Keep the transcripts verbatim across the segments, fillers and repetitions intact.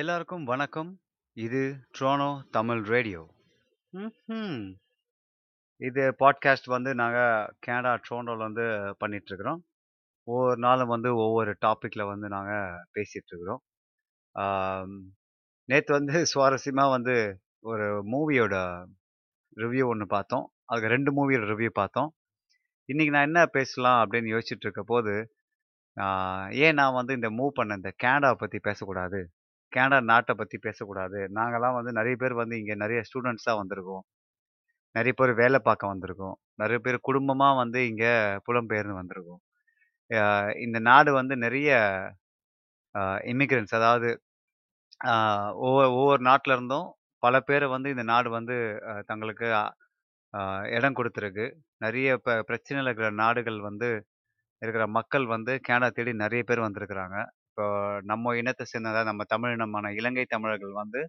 எல்லாருக்கும் வணக்கம். இது ட்ரோனோ தமிழ் ரேடியோ. ம் இது பாட்காஸ்ட் வந்து நாங்கள் கனடா ட்ரோனோவில் வந்து பண்ணிகிட்ருக்குறோம். ஒவ்வொரு நாளும் வந்து ஒவ்வொரு டாப்பிக்கில் வந்து நாங்கள் பேசிகிட்ருக்குறோம். நேற்று வந்து சுவாரஸ்யமாக வந்து ஒரு மூவியோட ரிவ்யூ ஒன்று பார்த்தோம். அதுக்கு ரெண்டு மூவியோட ரிவ்யூ பார்த்தோம். இன்றைக்கி நான் என்ன பேசலாம் அப்படின்னு யோசிச்சுட்ருக்க போது, ஏன் நான் வந்து இந்த மூவ் பண்ண இந்த கனடாவை பற்றி பேசக்கூடாது, கனடா நாட்டை பற்றி பேசக்கூடாது. நாங்கள்லாம் வந்து நிறைய பேர் வந்து இங்கே நிறைய ஸ்டூடெண்ட்ஸாக வந்திருக்கோம், நிறைய பேர் வேலை பார்க்க வந்திருக்கோம், நிறைய பேர் குடும்பமாக வந்து இங்கே புலம்பெயர்ந்து வந்திருக்கோம். இந்த நாடு வந்து நிறைய இமிக்ரெண்ட்ஸ், அதாவது ஒவ்வொரு ஒவ்வொரு நாட்டில் இருந்தும் பல பேர் வந்து இந்த நாடு வந்து தங்களுக்கு இடம் கொடுத்துருக்கு. நிறைய ப பிரச்சனையில் இருக்கிற நாடுகள் வந்து இருக்கிற மக்கள் வந்து கனடா தேடி நிறைய பேர் வந்திருக்கிறாங்க. இப்போ நம்ம இனத்தை சேர்ந்ததாக நம்ம தமிழினமான இலங்கை தமிழர்கள் வந்து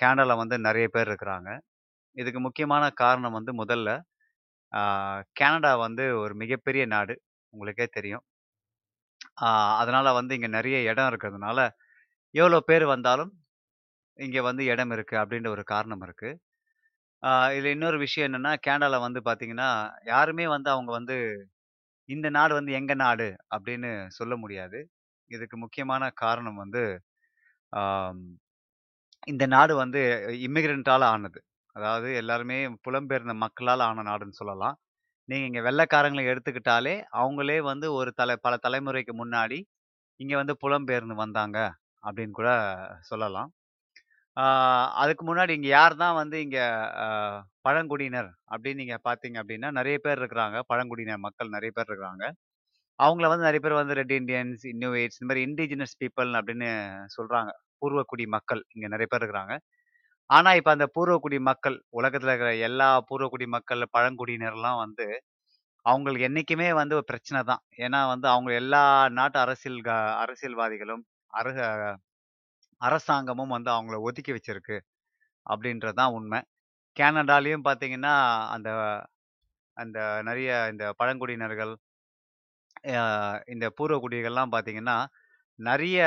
கனடாவில் வந்து நிறைய பேர் இருக்கிறாங்க. இதுக்கு முக்கியமான காரணம் வந்து முதல்ல கனடா வந்து ஒரு மிகப்பெரிய நாடு, உங்களுக்கே தெரியும். அதனால் வந்து இங்கே நிறைய இடம் இருக்கிறதுனால எவ்வளோ பேர் வந்தாலும் இங்கே வந்து இடம் இருக்குது அப்படின்ற ஒரு காரணம் இருக்குது. இதில் இன்னொரு விஷயம் என்னென்னா, கனடாவில் வந்து பார்த்திங்கன்னா யாருமே வந்து அவங்க வந்து இந்த நாடு வந்து எங்கள் நாடு அப்படின்னு சொல்ல முடியாது. இதுக்கு முக்கியமான காரணம் வந்து இந்த நாடு வந்து இமிக்ரெண்ட்டால் ஆனது, அதாவது எல்லாருமே புலம்பெயர்ந்த மக்களால் ஆன நாடுன்னு சொல்லலாம். நீங்கள் இங்கே வெள்ளைக்காரங்களை எடுத்துக்கிட்டாலே அவங்களே வந்து ஒரு தலை பல தலைமுறைக்கு முன்னாடி இங்கே வந்து புலம்பெயர்ந்து வந்தாங்க அப்படின்னு கூட சொல்லலாம். அதுக்கு முன்னாடி இங்கே யார் தான் வந்து இங்கே பழங்குடியினர் அப்படின்னு நீங்கள் பார்த்தீங்க அப்படின்னா நிறைய பேர் இருக்கிறாங்க. பழங்குடியினர் மக்கள் நிறைய பேர் இருக்கிறாங்க. அவங்கள வந்து நிறைய பேர் வந்து ரெட் இண்டியன்ஸ், இன்னுவேட்ஸ், இந்த மாதிரி இண்டிஜினஸ் பீப்புள் அப்படின்னு சொல்கிறாங்க. பூர்வக்குடி மக்கள் இங்கே நிறைய பேர் இருக்கிறாங்க. ஆனால் இப்போ அந்த பூர்வக்குடி மக்கள், உலகத்தில் இருக்கிற எல்லா பூர்வக்குடி மக்கள் பழங்குடியினர்லாம் வந்து அவங்களுக்கு என்றைக்குமே வந்து ஒரு பிரச்சனை தான். ஏன்னா வந்து அவங்க எல்லா நாட்டு அரசியல் அரசியல்வாதிகளும் அரு அரசாங்கமும் வந்து அவங்கள ஒதுக்கி வச்சிருக்கு அப்படின்றது தான் உண்மை. கனடாலையும் பார்த்தீங்கன்னா அந்த அந்த நிறைய இந்த பழங்குடியினர்கள், இந்த பூர்வக்குடிகள்லாம் பார்த்தீங்கன்னா நிறைய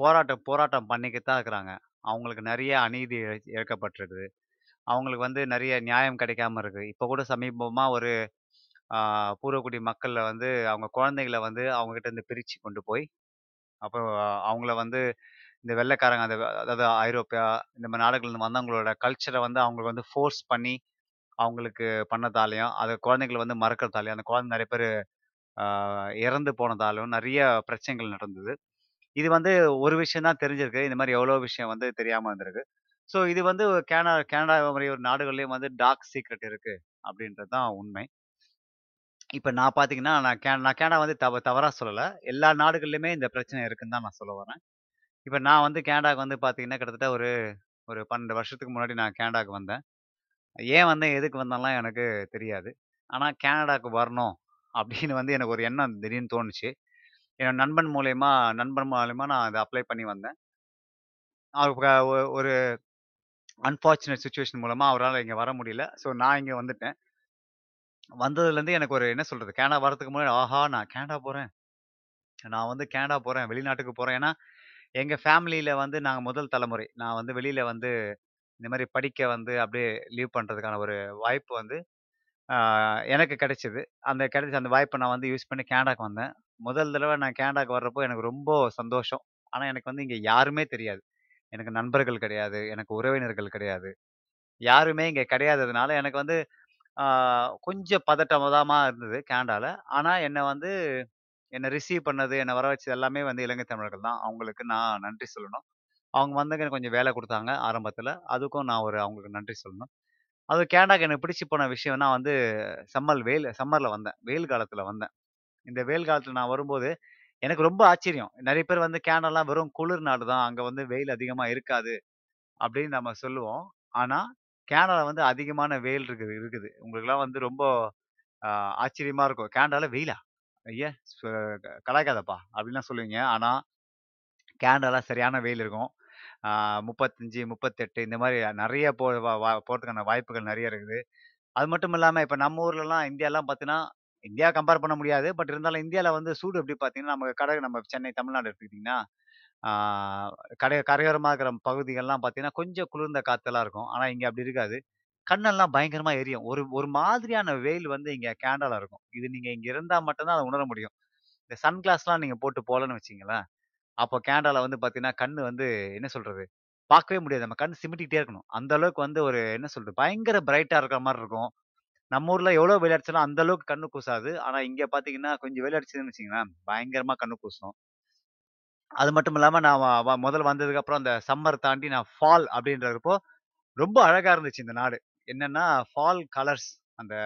போராட்டம் போராட்டம் பண்ணிக்கிட்டுதான் இருக்கிறாங்க. அவங்களுக்கு நிறைய அநீதி இழைக்கப்பட்டிருக்குது, அவங்களுக்கு வந்து நிறைய நியாயம் கிடைக்காம இருக்குது. இப்போ கூட சமீபமாக ஒரு பூர்வக்குடி மக்களை வந்து அவங்க குழந்தைகளை வந்து அவங்ககிட்ட இருந்து பிரித்து கொண்டு போய் அப்போ அவங்கள வந்து இந்த வெள்ளைக்காரங்க, அந்த அதாவது ஐரோப்பியா இந்த மாதிரி நாடுகள்லேருந்து வந்தவங்களோட கல்ச்சரை வந்து அவங்களுக்கு வந்து ஃபோர்ஸ் பண்ணி அவங்களுக்கு பண்ணதாலையும் அதை குழந்தைங்களை வந்து மறக்கிறதாலையும் அந்த குழந்தை நிறைய பேர் இறந்து போனதாலும் நிறைய பிரச்சனைகள் நடந்தது. இது வந்து ஒரு விஷயம் தான் தெரிஞ்சிருக்கு, இந்த மாதிரி எவ்வளோ விஷயம் வந்து தெரியாமல் இருந்திருக்கு. ஸோ இது வந்து கனடா கனடா மாதிரி ஒரு நாடுகள்லேயும் வந்து டார்க் சீக்ரெட் இருக்குது அப்படின்றது தான் உண்மை. இப்போ நான் பார்த்தீங்கன்னா நான் கே நான் கனடா வந்து தவ தவறாக சொல்லலை, எல்லா நாடுகள்லையுமே இந்த பிரச்சனை இருக்குன்னு தான் நான் சொல்ல வரேன். இப்போ நான் வந்து கனடாவுக்கு வந்து பார்த்தீங்கன்னா கிட்டத்தட்ட ஒரு ஒரு பன்னெண்டு வருஷத்துக்கு முன்னாடி நான் கனடாவுக்கு வந்தேன். ஏன் வந்தேன், எதுக்கு வந்தாலும் எனக்கு தெரியாது. ஆனால் கனடாவுக்கு வரணும் அப்படின்னு வந்து எனக்கு ஒரு எண்ணம் திடீர்னு தோணுச்சு. என்னோட நண்பன் மூலயமா நண்பன் மூலயமா நான் அதை அப்ளை பண்ணி வந்தேன். அவருக்கு ஒரு அன்ஃபார்ச்சுனேட் சுச்சுவேஷன் மூலமாக அவரால் இங்கே வர முடியல. ஸோ நான் இங்கே வந்துட்டேன். வந்ததுலேருந்து எனக்கு ஒரு என்ன சொல்கிறது, கனடா வரதுக்கு முன்னாடி ஆஹா நான் கனடா போகிறேன், நான் வந்து கனடா போகிறேன், வெளிநாட்டுக்கு போகிறேன். ஏன்னா எங்கள் ஃபேமிலியில் வந்து நாங்கள் முதல் தலைமுறை, நான் வந்து வெளியில் வந்து இந்த மாதிரி படிக்க வந்து அப்படியே லீவ் பண்ணுறதுக்கான ஒரு வாய்ப்பு வந்து எனக்கு கிடைச்சிது. அந்த கிடைச்ச அந்த வாய்ப்பை நான் வந்து யூஸ் பண்ணி கனடாவுக்கு வந்தேன். முதல் தடவை நான் கனடாவுக்கு வர்றப்போ எனக்கு ரொம்ப சந்தோஷம். ஆனால் எனக்கு வந்து இங்கே யாருமே தெரியாது, எனக்கு நண்பர்கள் கிடையாது, எனக்கு உறவினர்கள் கிடையாது, யாருமே இங்கே கிடையாததுனால எனக்கு வந்து கொஞ்சம் பதட்டமாக இருந்தது கனடாவில். ஆனால் என்னை வந்து என்னை ரிசீவ் பண்ணது, என்னை வர வச்சது எல்லாமே வந்து இலங்கை தமிழர்கள் தான். அவங்களுக்கு நான் நன்றி சொல்லணும். அவங்க வந்து எனக்கு கொஞ்சம் வேலை கொடுத்தாங்க ஆரம்பத்தில், அதுக்கும் நான் ஒரு அவங்களுக்கு நன்றி சொல்லணும். அது கனடாக்கு எனக்கு பிடிச்சி போன விஷயம்னா வந்து சம்மர் வெயில் சம்மரில் வந்தேன், வெயில் காலத்தில் வந்தேன். இந்த வெயில் காலத்தில் நான் வரும்போது எனக்கு ரொம்ப ஆச்சரியம். நிறைய பேர் வந்து கனடாலாம் வெறும் குளிர் நாடு தான், அங்கே வந்து வெயில் அதிகமாக இருக்காது அப்படின்னு நம்ம சொல்லுவோம். ஆனால் கனடாவில் வந்து அதிகமான வெயில் இருக்குது இருக்குது உங்களுக்குலாம் வந்து ரொம்ப ஆச்சரியமாக இருக்கும். கனடாவில் வெயிலா, ஐயா கலாய்க்காதப்பா அப்படின்லாம் சொல்லுவீங்க. ஆனால் கனடாவில் சரியான வெயில் இருக்கும். முப்பத்தஞ்சு முப்பத்தெட்டு இந்த மாதிரி நிறைய போ போகிறதுக்கான வாய்ப்புகள் நிறைய இருக்குது. அது மட்டும் இல்லாமல் இப்போ நம்ம ஊர்லலாம் இந்தியாலாம் பார்த்தீங்கன்னா இந்தியா கம்பேர் பண்ண முடியாது. பட் இருந்தாலும் இந்தியாவில் வந்து சூடு எப்படி பார்த்தீங்கன்னா, நம்ம கடை நம்ம சென்னை தமிழ்நாடு எடுத்துக்கிட்டிங்கன்னா ஆஹ் கடை கரையோரமாக இருக்கிற பகுதிகள்லாம் பார்த்தீங்கன்னா கொஞ்சம் குளிர்ந்த காற்றெல்லாம் இருக்கும். ஆனால் இங்கே அப்படி இருக்காது, கண்ணெல்லாம் பயங்கரமா எரியும். ஒரு ஒரு மாதிரியான வெயில் வந்து இங்க கேண்டால இருக்கும். இது நீங்க இங்க இருந்தா மட்டும்தான் அதை உணர முடியும். இந்த சன் கிளாஸ்லாம் நீங்க போட்டு போகலன்னு வச்சிங்களேன், அப்போ கேண்டால வந்து பாத்தீங்கன்னா கண்ணு வந்து என்ன சொல்றது பார்க்கவே முடியாது, நம்ம கண் சிமிட்டிக்கிட்டே இருக்கணும். அந்த அளவுக்கு வந்து ஒரு என்ன சொல்றது பயங்கர பிரைட்டா இருக்கிற மாதிரி இருக்கும். நம்ம ஊர்ல எவ்வளவு வெயில் அடிச்சாலும் அந்த அளவுக்கு கண்ணு கூசாது. ஆனா இங்க பாத்தீங்கன்னா கொஞ்சம் வெயில் அடிச்சதுன்னு வச்சிங்களேன் பயங்கரமா கண்ணு கூசணும். அது மட்டும் இல்லாம நான் வ- வ- முதல்ல வந்ததுக்கு அப்புறம் அந்த சம்மர் தாண்டி நான் ஃபால் அப்படின்றப்போ ரொம்ப அழகா இருந்துச்சு இந்த நாடு. என்னன்னா ஃபால் கலர்ஸ், அந்த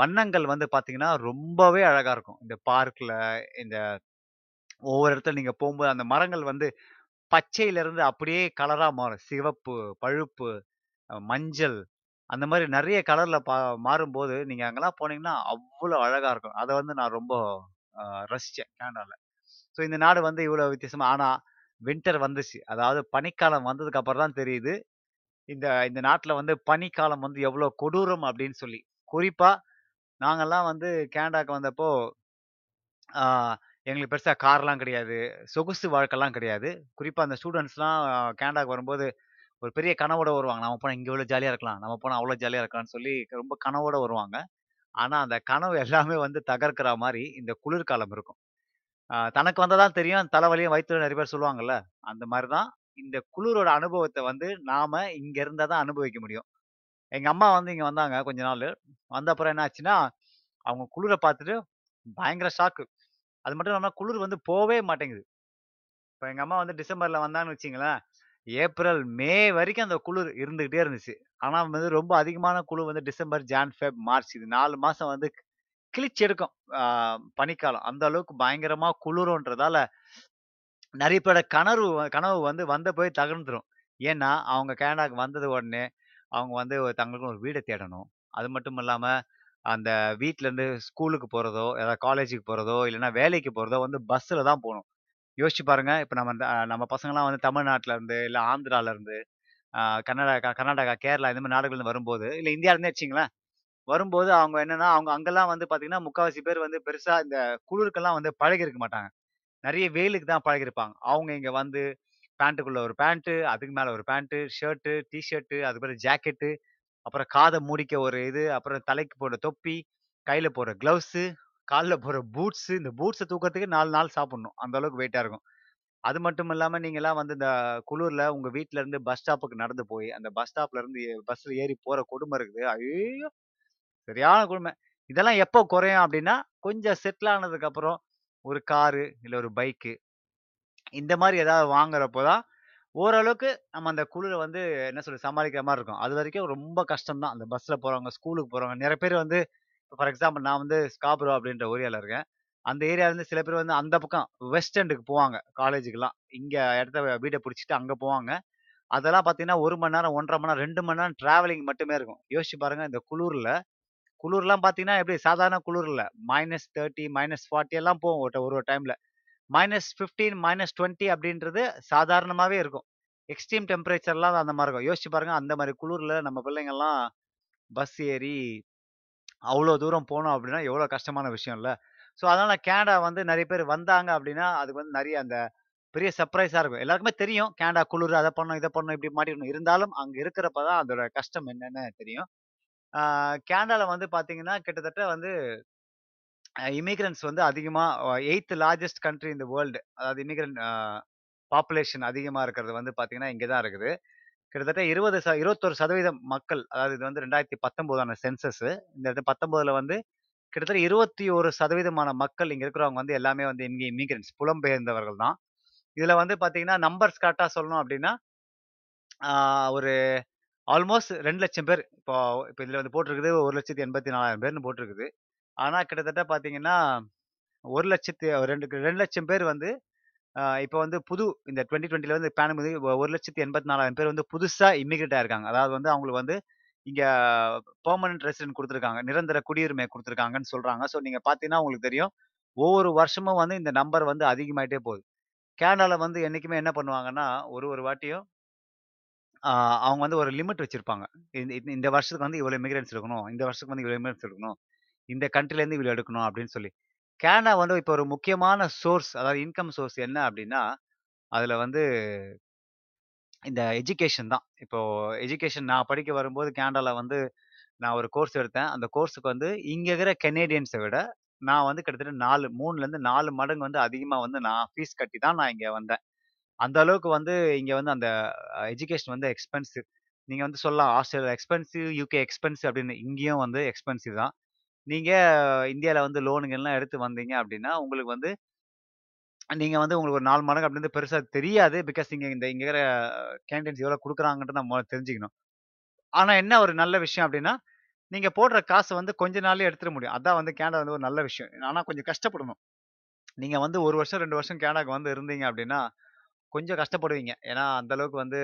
வண்ணங்கள் வந்து பாத்தீங்கன்னா ரொம்பவே அழகா இருக்கும். இந்த பார்க்ல இந்த ஒவ்வொரு இடத்துல நீங்க போகும்போது அந்த மரங்கள் வந்து பச்சையில இருந்து அப்படியே கலரா மாறும், சிவப்பு, பழுப்பு, அஹ் மஞ்சள், அந்த மாதிரி நிறைய கலர்ல பா மாறும்போது நீங்க அங்கெல்லாம் போனீங்கன்னா அவ்வளோ அழகா இருக்கும். அதை வந்து நான் ரொம்ப அஹ், ரசிச்சேன் கனடால. ஸோ இந்த நாடு வந்து இவ்வளோ வித்தியாசமா. ஆனா வின்டர் வந்துச்சு, அதாவது பனிக்காலம் வந்ததுக்கு அப்புறம் தான் தெரியுது இந்த இந்த நாட்டில் வந்து பனிக்காலம் வந்து எவ்வளோ கொடூரம் அப்படின்னு சொல்லி. குறிப்பா நாங்கெல்லாம் வந்து கனடாக்கு வந்தப்போ ஆஹ், எங்களுக்கு பெருசா கார்லாம் கிடையாது, சொகுசு வாழ்க்கைலாம் கிடையாது. குறிப்பா அந்த ஸ்டூடெண்ட்ஸ்லாம் கனடாக்கு வரும்போது ஒரு பெரிய கனவோட வருவாங்க, நம்ம போனால் இங்கே இவ்வளோ ஜாலியாக இருக்கலாம், நம்ம போனால் அவ்வளோ ஜாலியாக இருக்கலாம்னு சொல்லி ரொம்ப கனவோட வருவாங்க. ஆனால் அந்த கனவு எல்லாமே வந்து தகர்க்கிற மாதிரி இந்த குளிர்காலம் இருக்கும். ஆஹ் தனக்கு வந்ததான் தெரியும், தலைவலியும் வயிற்றுல நிறைய பேர் சொல்லுவாங்கல்ல, அந்த மாதிரி தான் இந்த குளிரோட அனுபவத்தை வந்து நாம இங்க இருந்தா தான் அனுபவிக்க முடியும். எங்க அம்மா வந்து இங்க வந்தாங்க கொஞ்ச நாள், வந்த அப்புறம் என்ன ஆச்சுன்னா அவங்க குளிரை பார்த்துட்டு பயங்கர ஷாக்கு. அது மட்டும் இல்லாமல் குளிர் வந்து போவே மாட்டேங்குது. இப்போ எங்கள் அம்மா வந்து டிசம்பர்ல வந்தாங்கன்னு வச்சிங்களேன், ஏப்ரல் மே வரைக்கும் அந்த குளிர் இருந்துகிட்டே இருந்துச்சு. ஆனால் வந்து ரொம்ப அதிகமான குளிர் வந்து டிசம்பர், ஜான், ஃபெப், மார்ச், இது நாலு மாசம் வந்து கிழிச்சு எடுக்கும் ஆஹ் பனிக்காலம். அந்த அளவுக்கு பயங்கரமா குளிரும்ன்றதால நிறைய பேரோட கனவு வ- கனவு வந்து வந்த போய் தகர்ந்துரும். ஏன்னா அவங்க கனடாக்கு வந்தது உடனே அவங்க வந்து ஒரு- தங்களுக்குன்னு ஒரு வீடை தேடணும். அது மட்டும் இல்லாம அந்த வீட்ல இருந்து ஸ்கூலுக்கு போறதோ ஏதாவது காலேஜுக்கு போறதோ இல்லைன்னா வேலைக்கு போறதோ வந்து பஸ்ல தான் போகணும். யோசிச்சு பாருங்க, இப்ப நம்ம இந்த, அஹ், நம்ம பசங்கலாம் வந்து தமிழ்நாட்டுல இருந்து இல்ல ஆந்திரால இருந்து அஹ், கர்நாடகா கர்நாடகா கேரளா இந்த மாதிரி நாடுகள்ல இருந்து வரும்போது இல்ல இந்தியால இருந்தே வச்சுங்களேன் வரும்போது அவங்க என்னன்னா அவங்க அங்கெல்லாம் வந்து பாத்தீங்கன்னா முக்காவாசி பேர் வந்து பெருசா இந்த குளிருக்கெல்லாம் வந்து பழகி இருக்க மாட்டாங்க, நிறைய வெயிலுக்கு தான் பழகிருப்பாங்க. அவங்க இங்க வந்து பேண்ட்டுக்குள்ள ஒரு பேண்ட்டு, அதுக்கு மேல ஒரு பேண்ட்டு, ஷர்ட்டு, டிஷர்ட்டு, அதுக்கப்புறம் ஜாக்கெட்டு, அப்புறம் காதை மூடிக்க ஒரு இது, அப்புறம் தலைக்கு போடுற தொப்பி, கையில போடுற கிளவுஸு, காலில் போடுற பூட்ஸு. இந்த பூட்ஸை தூக்கறதுக்கு நாலு நாள் சாப்பிடணும், அந்த அளவுக்கு வெயிட்டா இருக்கும். அது மட்டும் இல்லாம நீங்க எல்லாம் வந்து இந்த குளிர்ல உங்க வீட்ல இருந்து பஸ் ஸ்டாப்புக்கு நடந்து போய் அந்த பஸ் ஸ்டாப்ல இருந்து பஸ்ல ஏறி போற கொடுமை இருக்குது. ஐயோ சரியான கொடுமை. இதெல்லாம் எப்போ குறையும் அப்படின்னா கொஞ்சம் செட்டில் ஆனதுக்கு அப்புறம் ஒரு காரு இல்ல ஒரு பைக்கு இந்த மாதிரி ஏதாவது வாங்குறப்போ தான் ஓரளவுக்கு நம்ம அந்த குளிரை வந்து என்ன சொல்லி சமாளிக்கிற மாதிரி இருக்கும். அது வரைக்கும் ரொம்ப கஷ்டம்தான். அந்த பஸ்ல போறவங்க, ஸ்கூலுக்கு போறவங்க நிறைய பேர் வந்து ஃபார் எக்ஸாம்பிள் நான் வந்து ஸ்காப்ரோ அப்படின்ற ஏரியால இருக்கேன், அந்த ஏரியால இருந்து சில பேர் வந்து அந்த பக்கம் வெஸ்ட் எண்டுக்கு போவாங்க காலேஜுக்குலாம். இங்க இடத்த வீடை பிடிச்சிட்டு அங்க போவாங்க. அதெல்லாம் பாத்தீங்கன்னா ஒரு மணி நேரம், ஒன்றரை மணி நேரம், ரெண்டு மணி நேரம் டிராவலிங் மட்டுமே இருக்கும். யோசிச்சு பாருங்க, இந்த குளிர்ல குளிர்லாம் பாத்தீங்கன்னா எப்படி சாதாரண குளிர்ல மைனஸ் தேர்ட்டி மைனஸ் ஃபார்ட்டி எல்லாம் போகும். ஒரு ஒரு டைம்ல மைனஸ் ஃபிஃப்டீன் மைனஸ் டுவெண்ட்டி அப்படின்றது சாதாரணமாகவே இருக்கும். எக்ஸ்ட்ரீம் டெம்பரேச்சர்லாம் அந்த மாதிரி இருக்கும். யோசிச்சு பாருங்க, அந்த மாதிரி குளிர்ல நம்ம பிள்ளைங்கள்லாம் பஸ் ஏறி அவ்வளோ தூரம் போனோம் அப்படின்னா எவ்வளோ கஷ்டமான விஷயம் இல்லை. ஸோ அதனால கேனடா வந்து நிறைய பேர் வந்தாங்க அப்படின்னா அதுக்கு வந்து நிறைய அந்த பெரிய சர்ப்ரைஸாக இருக்கும். எல்லாருக்குமே தெரியும் கேனடா குளிர், அதை பண்ணோம் இதை பண்ணோம் இப்படி மாட்டிக்கணும். இருந்தாலும் அங்கே இருக்கிறப்ப தான் அதோட கஷ்டம் என்னன்னு தெரியும். கேனடாவில் வந்து பார்த்தீங்கன்னா கிட்டத்தட்ட வந்து இமிகிரண்ட்ஸ் வந்து அதிகமாக எய்த் லார்ஜஸ்ட் கண்ட்ரி இந்த வேர்ல்டு, அதாவது இமிகிரண்ட் பாப்புலேஷன் அதிகமாக இருக்கிறது வந்து பார்த்தீங்கன்னா இங்கே தான் இருக்குது. கிட்டத்தட்ட இருபது ச இருபத்தொரு சதவீதம் மக்கள், அதாவது இது வந்து ரெண்டாயிரத்தி பத்தொம்போதான சென்சஸ், இந்த இடத்து பத்தொம்போதுல வந்து கிட்டத்தட்ட இருபத்தி ஒரு சதவீதமான மக்கள் இங்கே இருக்கிறவங்க வந்து எல்லாமே வந்து இங்கே இமிகிரண்ட்ஸ், புலம்பெயர்ந்தவர்கள் தான். இதில் வந்து பார்த்தீங்கன்னா நம்பர்ஸ் கரெக்டாக சொல்லணும் அப்படின்னா ஆஹ், ஒரு ஆல்மோஸ்ட் ரெண்டு லட்சம் பேர் இப்போ இப்போ இதில் வந்து போட்டிருக்குது ஒரு லட்சத்தி எண்பத்தி நாலாயிரம் பேர்னு போட்டிருக்குது. ஆனால் கிட்டத்தட்ட பார்த்தீங்கன்னா ஒரு லட்சத்தி ரெண்டு ரெண்டு லட்சம் பேர் வந்து இப்போ வந்து புது இந்த டுவெண்ட்டி டுவெண்ட்டில வந்து பேனமுது ஒரு லட்சத்தி எண்பத்தி நாலாயிரம் பேர் வந்து புதுசா இமிகிரேட் ஆயிருக்காங்க. அதாவது வந்து அவங்களுக்கு வந்து இங்க பெர்மனன்ட் ரெசிடென்ட் கொடுத்துருக்காங்க, நிரந்தர குடியுரிமை கொடுத்துருக்காங்கன்னு சொல்றாங்க. ஸோ நீங்க பாத்தீங்கன்னா உங்களுக்கு தெரியும் ஒவ்வொரு வருஷமும் வந்து இந்த நம்பர் வந்து அதிகமாயிட்டே போகுது. கனடால வந்து என்னைக்குமே என்ன பண்ணுவாங்கன்னா ஒரு ஒரு வாட்டியும் ஆஹ், அவங்க வந்து ஒரு லிமிட் வச்சிருப்பாங்க. இந்த இந்த- இந்த வருஷத்துக்கு வந்து இவ்வளவு இமிகிரன்ஸ் இருக்கணும், இந்த வருஷத்துக்கு வந்து இவ்வளவு இமிகிரன்ஸ் இருக்கணும், இந்த கண்ட்ரிலேருந்து இவ்வளோ எடுக்கணும் அப்படின்னு சொல்லி. கேனடா வந்து இப்போ ஒரு முக்கியமான சோர்ஸ், அதாவது இன்கம் சோர்ஸ் என்ன அப்படின்னா அதில் வந்து இந்த எஜுகேஷன் தான். இப்போ எஜுகேஷன் நான் படிக்க வரும்போது கேனடாவில் வந்து நான் ஒரு கோர்ஸ் எடுத்தேன். அந்த கோர்ஸுக்கு வந்து இங்கே இருக்கிற கெனேடியன்ஸை விட நான் வந்து கிட்டத்தட்ட நாலு மூணுலேருந்து நாலு மடங்கு வந்து அதிகமாக வந்து நான் ஃபீஸ் கட்டி தான் நான் இங்கே வந்தேன். அந்த அளவுக்கு வந்து இங்கே வந்து அந்த எஜுகேஷன் வந்து எக்ஸ்பென்சிவ். நீங்கள் வந்து சொல்லலாம் ஆஸ்திரேலியா எக்ஸ்பென்சிவ், யூகே எக்ஸ்பென்சிவ் அப்படின்னு. இங்கேயும் வந்து எக்ஸ்பென்சிவ் தான். நீங்கள் இந்தியாவில் வந்து லோனுங்கெல்லாம் எடுத்து வந்தீங்க அப்படின்னா உங்களுக்கு வந்து நீங்கள் வந்து உங்களுக்கு ஒரு நாலு மடங்கு அப்படின்னு பெருசாக தெரியாது. பிகாஸ் நீங்கள் இந்த இங்கே இருக்கிற கேண்டிடேட்ஸ் எவ்வளோ கொடுக்குறாங்கன்ட்டு நம்ம தெரிஞ்சுக்கணும். ஆனால் என்ன ஒரு நல்ல விஷயம் அப்படின்னா நீங்கள் போடுற காசை வந்து கொஞ்ச நாளே எடுத்துட முடியும். அதான் வந்து கேனடா வந்து ஒரு நல்ல விஷயம். ஆனால் கொஞ்சம் கஷ்டப்படணும். நீங்கள் வந்து ஒரு வருஷம் ரெண்டு வருஷம் கேனடாவுக்கு வந்து இருந்தீங்க அப்படின்னா கொஞ்சம் கஷ்டப்படுவீங்க. ஏன்னா அந்த அளவுக்கு வந்து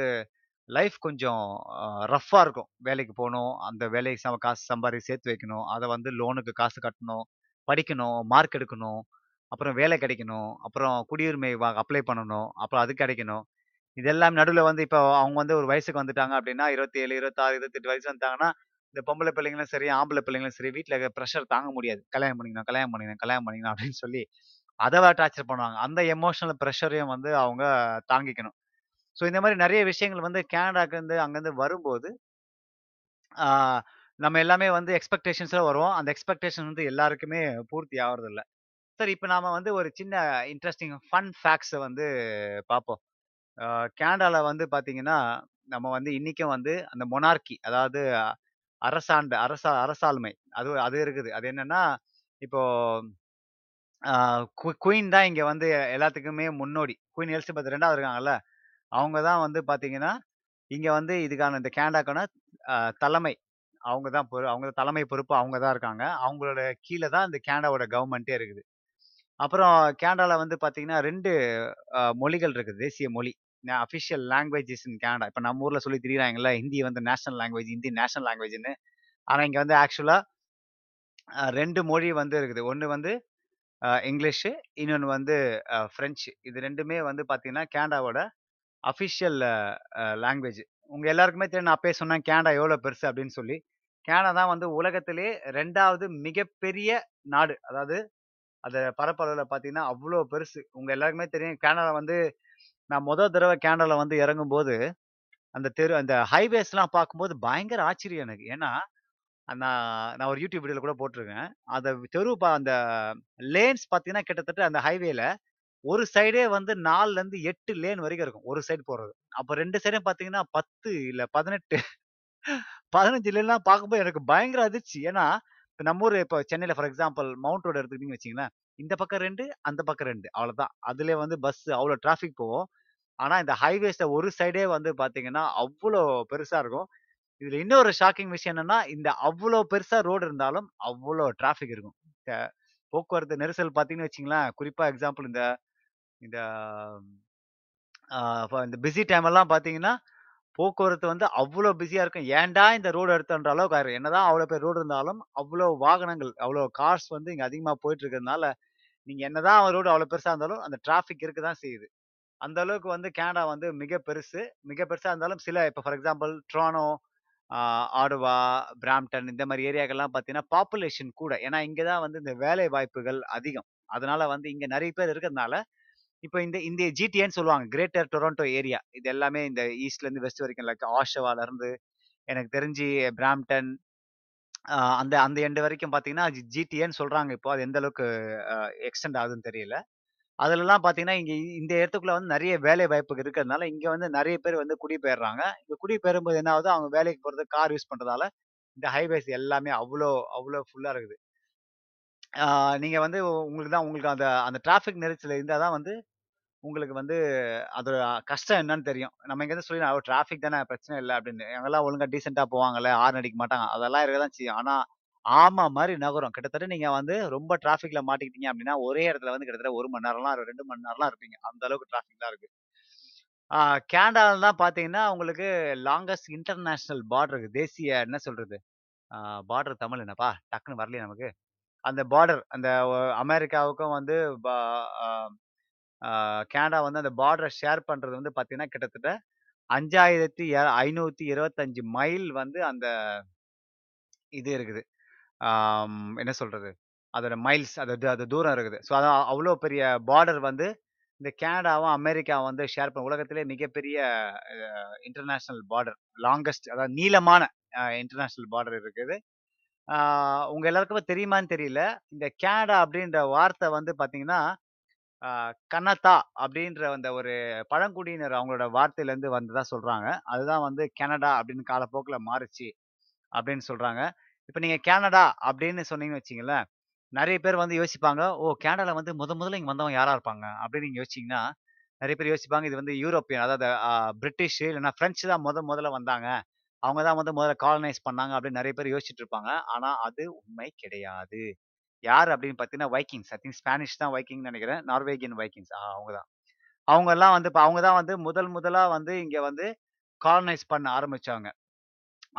லைஃப் கொஞ்சம் ரஃப்பாக இருக்கும். வேலைக்கு போகணும், அந்த வேலைக்கு சம காசு சம்பாதி சேர்த்து வைக்கணும், அதை வந்து லோனுக்கு காசு கட்டணும், படிக்கணும், மார்க் எடுக்கணும், அப்புறம் வேலை கிடைக்கணும், அப்புறம் குடியுரிமை வா அப்ளை பண்ணணும், அப்புறம் அது கிடைக்கணும். இதெல்லாம் நடுவில் வந்து இப்போ அவங்க வந்து ஒரு வயசுக்கு வந்துட்டாங்க அப்படின்னா இருபத்தி ஏழு இருபத்தாறு இருபத்தெட்டு வயசு வந்துட்டாங்கன்னா இந்த பொம்பளை பிள்ளைங்களும் சரி ஆம்பளை பிள்ளைங்களும் சரி வீட்டில் இருக்கிற ப்ரெஷர் தாங்க முடியாது. கல்யாணம் பண்ணிக்கணும் கல்யாணம் பண்ணிக்கணும் கல்யாணம் பண்ணிக்கணும் அப்படின்னு சொல்லி அதை வேற டார்ச்சர் பண்ணுவாங்க. அந்த எமோஷனல் ப்ரெஷரையும் வந்து அவங்க தாங்கிக்கணும். ஸோ இந்த மாதிரி நிறைய விஷயங்கள் வந்து கேனடாக்கு வந்து அங்கேருந்து வரும்போது நம்ம எல்லாமே வந்து எக்ஸ்பெக்டேஷன்ஸில் வருவோம். அந்த எக்ஸ்பெக்டேஷன் வந்து எல்லாருக்குமே பூர்த்தி ஆகிறதில்ல. சரி, இப்போ நாம் வந்து ஒரு சின்ன இன்ட்ரெஸ்டிங் ஃபன் ஃபேக்ட்ஸை வந்து பார்ப்போம். கேனடாவில் வந்து பார்த்தீங்கன்னா நம்ம வந்து இன்றைக்கும் வந்து அந்த மொனார்கி, அதாவது அரசாண்டு அரசா அரசாள்மை அது அது இருக்குது. அது என்னன்னா இப்போ குயின் தான் இங்கே வந்து எல்லாத்துக்குமே முன்னோடி. குயின் எலிசபெத் ரெண்டாவது இருக்காங்கல்ல, அவங்க தான் வந்து பார்த்தீங்கன்னா இங்கே வந்து இதுக்கான இந்த கேனடாக்கான தலைமை அவங்க தான் பொறு அவங்க தலைமை பொறுப்பு அவங்க தான் இருக்காங்க. அவங்களோட கீழே தான் இந்த கேனடாவோட கவர்மெண்ட்டே இருக்குது. அப்புறம் கேனடாவில் வந்து பார்த்தீங்கன்னா ரெண்டு மொழிகள் இருக்குது, தேசிய மொழி, அஃபிஷியல் லாங்குவேஜஸ் இன் கேனடா. இப்போ நம்ம ஊரில் சொல்லி தெரியுறாங்களா ஹிந்தி வந்து நேஷனல் லாங்குவேஜ், ஹிந்தி நேஷனல் லாங்குவேஜ்னு. ஆனால் இங்கே வந்து ஆக்சுவலாக ரெண்டு மொழி வந்து இருக்குது. ஒன்று வந்து இங்கிலீஷு, இன்னொன்று வந்து ஃப்ரெஞ்சு. இது ரெண்டுமே வந்து பார்த்தீங்கன்னா கேனடாவோட அஃபிஷியல் லாங்குவேஜ். உங்கள் எல்லாருக்குமே தெரியும், நான் அப்பயே சொன்னேன் கேனடா எவ்வளோ பெருசு அப்படின்னு சொல்லி. கேனடா தான் வந்து உலகத்திலே ரெண்டாவது மிகப்பெரிய நாடு. அதாவது அதை பரப்பளவில் பார்த்தீங்கன்னா அவ்வளோ பெருசு. உங்கள் எல்லாருக்குமே தெரியும் கேனடா வந்து நான் முதல் தடவை கேனடாவில் வந்து இறங்கும்போது அந்த தெரு அந்த ஹைவேஸ்லாம் பார்க்கும்போது பயங்கர ஆச்சரியம் எனக்கு. ஏன்னா நான் நான் ஒரு யூடியூப் வீடியோவில் கூட போட்டிருக்கேன். அந்த தெரு பா அந்த லேன்ஸ் பார்த்தீங்கன்னா கிட்டத்தட்ட அந்த ஹைவேல ஒரு சைடே வந்து நாலுலேருந்து எட்டு லேன் வரைக்கும் இருக்கும் ஒரு சைடு போடுறது. அப்போ ரெண்டு சைடும் பார்த்தீங்கன்னா பத்து இல்லை பதினெட்டு பதினஞ்சு லேன்லாம் பார்க்கும்போது எனக்கு பயங்கர அதிர்ச்சி. ஏன்னா இப்போ நம்ம ஊர் இப்போ சென்னையில் ஃபார் எக்ஸாம்பிள் மவுண்ட் ரோடு எடுத்துக்கிட்டீங்கன்னு வச்சிங்களேன், இந்த பக்கம் ரெண்டு அந்த பக்கம் ரெண்டு அவ்வளோதான். அதுலேயே வந்து பஸ் அவ்வளோ டிராஃபிக் போகும். ஆனால் இந்த ஹைவேஸில் ஒரு சைடே வந்து பார்த்தீங்கன்னா அவ்வளோ பெருசாக இருக்கும். இதில் இன்னொரு ஷாக்கிங் விஷயம் என்னென்னா இந்த அவ்வளோ பெருசாக ரோடு இருந்தாலும் அவ்வளோ டிராஃபிக் இருக்கும். போக்குவரத்து நெரிசல் பார்த்தீங்கன்னு வச்சிங்களேன், குறிப்பாக எக்ஸாம்பிள் இந்த இந்த இந்த பிஸி டைமெல்லாம் பார்த்தீங்கன்னா போக்குவரத்து வந்து அவ்வளோ பிஸியாக இருக்கும். ஏன்டா இந்த ரோடு எடுத்தன்ற அளவுக்கு ஆயிரும். என்னதான் அவ்வளோ பேர் ரோடு இருந்தாலும் அவ்வளோ வாகனங்கள் அவ்வளோ கார்ஸ் வந்து இங்கே அதிகமாக போயிட்டு இருக்கிறதுனால நீங்கள் என்னதான் அவன் ரோடு அவ்வளோ பெருசாக இருந்தாலும் அந்த டிராஃபிக் இருக்க தான் செய்யுது. அந்த அளவுக்கு வந்து கேனடா வந்து மிக பெருசு. மிக பெருசாக இருந்தாலும் சில இப்போ for example Toronto, Ottawa, Brampton இந்த மாதிரி ஏரியாக்கெல்லாம் பார்த்தீங்கன்னா பாப்புலேஷன் கூட. ஏன்னா இங்கே தான் வந்து இந்த வேலை வாய்ப்புகள் அதிகம். அதனால வந்து இங்கே நிறைய பேர் இருக்கிறதுனால இப்போ இந்த இந்த ஜிடிஏன்னு சொல்லுவாங்க, கிரேட்டர் டொரண்டோ ஏரியா, இது எல்லாமே இந்த ஈஸ்ட்லேருந்து வெஸ்ட் வரைக்கும் லைக் ஆஷவாலேருந்து எனக்கு தெரிஞ்சு பிராம்டன் அந்த அந்த எண்டு வரைக்கும் பார்த்தீங்கன்னா ஜிடிஏன்னு சொல்கிறாங்க. இப்போ அது எந்த அளவுக்கு எக்ஸ்டெண்ட் ஆகுதுன்னு தெரியல. அதிலலாம் பார்த்தீங்கன்னா இங்கே இந்த இடத்துக்குள்ள வந்து நிறைய வேலை வாய்ப்பு இருக்கிறதுனால இங்கே வந்து நிறைய பேர் வந்து குடிபெயர்றாங்க. இங்கே குடிபெயரும்போது என்ன ஆகுது, அவங்க வேலைக்கு போகிறது கார் யூஸ் பண்ணுறதால இந்த ஹைவேஸ் எல்லாமே அவ்வளோ அவ்வளோ ஃபுல்லாக இருக்குது. நீங்கள் வந்து உங்களுக்கு தான் உங்களுக்கு அந்த அந்த டிராஃபிக் நெரிசல் இருந்தால் தான் வந்து உங்களுக்கு வந்து அதோட கஷ்டம் என்னன்னு தெரியும். நம்ம இங்கேருந்து சொல்லி நான் டிராஃபிக் தானே பிரச்சனை இல்லை அப்படின்னு, எங்கெல்லாம் ஒழுங்காக டீசெண்டாக போவாங்கல்ல, ஆறு அடிக்க மாட்டாங்க, அதெல்லாம் இருக்க தான் செய்யும். ஆனால் ஆமாம் மாதிரி நகரம் கிட்டத்தட்ட நீங்கள் வந்து ரொம்ப டிராஃபிக்கில் மாட்டிக்கிட்டீங்க அப்படின்னா ஒரே இடத்துல வந்து கிட்டத்தட்ட ஒரு மணி நேரம்லாம் ரெண்டு மணி நேரம்லாம் இருப்பீங்க. அந்த அளவுக்கு டிராஃபிக் தான் இருக்குது. கேனடாவில் தான் பார்த்தீங்கன்னா உங்களுக்கு லாங்கஸ்ட் இன்டர்நேஷ்னல் பார்டர் இருக்குது. தேசிய என்ன சொல்கிறது பார்டர், தமிழ் என்னப்பா டக்குன்னு வரலையே நமக்கு. அந்த பார்டர் அந்த அமெரிக்காவுக்கும் வந்து கேனடா வந்து அந்த பார்டரை ஷேர் பண்ணுறது வந்து பார்த்தீங்கன்னா கிட்டத்தட்ட அஞ்சாயிரத்தி ஐநூற்றி இருபத்தஞ்சு மைல் வந்து அந்த இது இருக்குது. ஆம், என்ன சொல்றது, அதோட மைல்ஸ், அது அது தூரம் இருக்குது. ஸோ அதான் அவ்வளோ பெரிய பார்டர் வந்து இந்த கனடாவும் அமெரிக்காவும் வந்து ஷேர் பண்ண உலகத்திலே மிகப்பெரிய இன்டர்நேஷனல் பார்டர், லாங்கஸ்ட், அதாவது நீளமான இன்டர்நேஷனல் பார்டர் இருக்குது. ஆஹ் உங்க எல்லாருக்குமே தெரியுமான்னு தெரியல, இந்த கனடா அப்படின்ற வார்த்தை வந்து பாத்தீங்கன்னா ஆஹ் கனதா அப்படின்ற அந்த ஒரு பழங்குடியினர் அவங்களோட வார்த்தையில இருந்து வந்ததா சொல்றாங்க. அதுதான் வந்து கனடா அப்படின்னு காலப்போக்கில் மாறுச்சு அப்படின்னு சொல்றாங்க. இப்போ நீங்க கனடா அப்படின்னு சொன்னீங்கன்னு வச்சிங்களேன், நிறைய பேர் வந்து யோசிப்பாங்க, ஓ கனடால வந்து முத முதல்ல இங்க வந்தவங்க யாரா இருப்பாங்க அப்படின்னு நீங்க யோசிச்சீங்கன்னா நிறைய பேர் யோசிப்பாங்க, இது வந்து யூரோப்பியன், அதாவது ஆஹ் பிரிட்டிஷ் இல்லைன்னா பிரெஞ்சு தான் முத முதல்ல வந்தாங்க, அவங்க தான் வந்து முதல்ல காலனைஸ் பண்ணாங்க அப்படின்னு நிறைய பேர் யோசிச்சுட்டு இருப்பாங்க. ஆனா அது உண்மை கிடையாது. யார் அப்படின்னு பார்த்தீங்கன்னா வைக்கிங்ஸ், ஐ திங்க் ஸ்பானிஷ் தான் வைக்கிங்னு நினைக்கிறேன், நார்வேகியன் வைக்கிங்ஸ். அவங்க தான் அவங்க எல்லாம் வந்து இப்ப அவங்க தான் வந்து முதல் முதலா வந்து இங்க வந்து காலனைஸ் பண்ண ஆரம்பிச்சாங்க.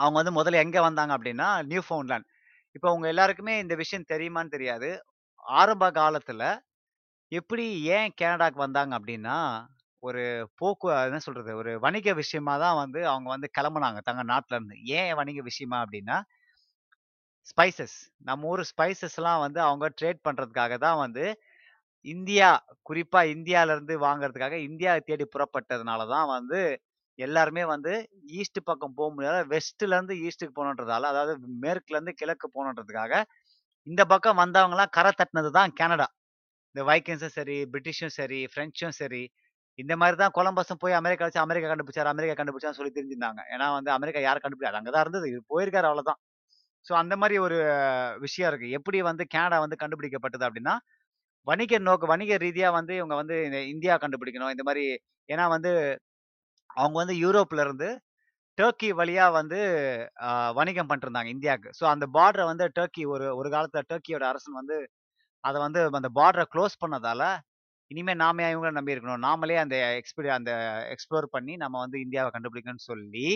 அவங்க வந்து முதல்ல எங்க வந்தாங்க அப்படின்னா நியூ ஃபவுண்ட்லேண்ட். இப்போ உங்க எல்லாருக்குமே இந்த விஷயம் தெரியுமான்னு தெரியாது, ஆரம்ப காலத்துல எப்படி ஏன் கனடாக்கு வந்தாங்க அப்படின்னா ஒரு போக்கு, என்ன சொல்றது, ஒரு வணிக விஷயமா தான் வந்து அவங்க வந்து கிளம்புனாங்க தங்க நாட்டுல இருந்து. ஏன் வணிக விஷயமா அப்படின்னா ஸ்பைசஸ், நம்ம ஊர் ஸ்பைசஸ்லாம் வந்து அவங்க ட்ரேட் பண்றதுக்காக தான் வந்து இந்தியா, குறிப்பா இந்தியால இருந்து வாங்குறதுக்காக இந்தியா தேடி புறப்பட்டதுனால தான் வந்து எல்லாருமே வந்து ஈஸ்ட் பக்கம் போக முடியாத வெஸ்ட்ல இருந்து ஈஸ்ட்டுக்கு போகணுன்றதால, அதாவது மேற்குல இருந்து கிழக்கு போகணுன்றதுக்காக இந்த பக்கம் வந்தவங்கலாம் கரை தட்டினது தான் கனடா. இந்த வைக்கிங்ஸும் சரி, பிரிட்டிஷும் சரி, பிரெஞ்சும் சரி, இந்த மாதிரி தான் கொலம்பஸும் போய் அமெரிக்கா வச்சு அமெரிக்கா கண்டுபிடிச்சாரு, அமெரிக்கா கண்டுபிடிச்சான்னு சொல்லி தெரிஞ்சிருந்தாங்க. ஏன்னா வந்து அமெரிக்கா யார் கண்டுபிடிச்சாரு, அங்கதான் இருந்தது, இது போயிருக்காரு, அவ்வளவுதான். ஸோ அந்த மாதிரி ஒரு விஷயம் இருக்கு. எப்படி வந்து கனடா வந்து கண்டுபிடிக்கப்பட்டது அப்படின்னா வணிக நோக்கு, வணிக ரீதியா வந்து இவங்க வந்து இந்த இந்தியா கண்டுபிடிக்கணும் இந்த மாதிரி. ஏன்னா வந்து அவங்க வந்து யூரோப்ல இருந்து டர்க்கி வழியா வந்து ஆஹ், வணிகம் பண்ணிருந்தாங்க இந்தியாவுக்கு. ஸோ அந்த பார்டரை வந்து டர்க்கி ஒரு ஒரு காலத்துல டர்க்கியோட அரசன் வந்து அதை வந்து அந்த பார்டரை க்ளோஸ் பண்ணதால இனிமே நாமே இவங்கள நம்பி இருக்கணும், நாமளே அந்த எக்ஸ்பீரி அந்த எக்ஸ்ப்ளோர் பண்ணி நம்ம வந்து இந்தியாவை கண்டுபிடிக்கணும்னு சொல்லி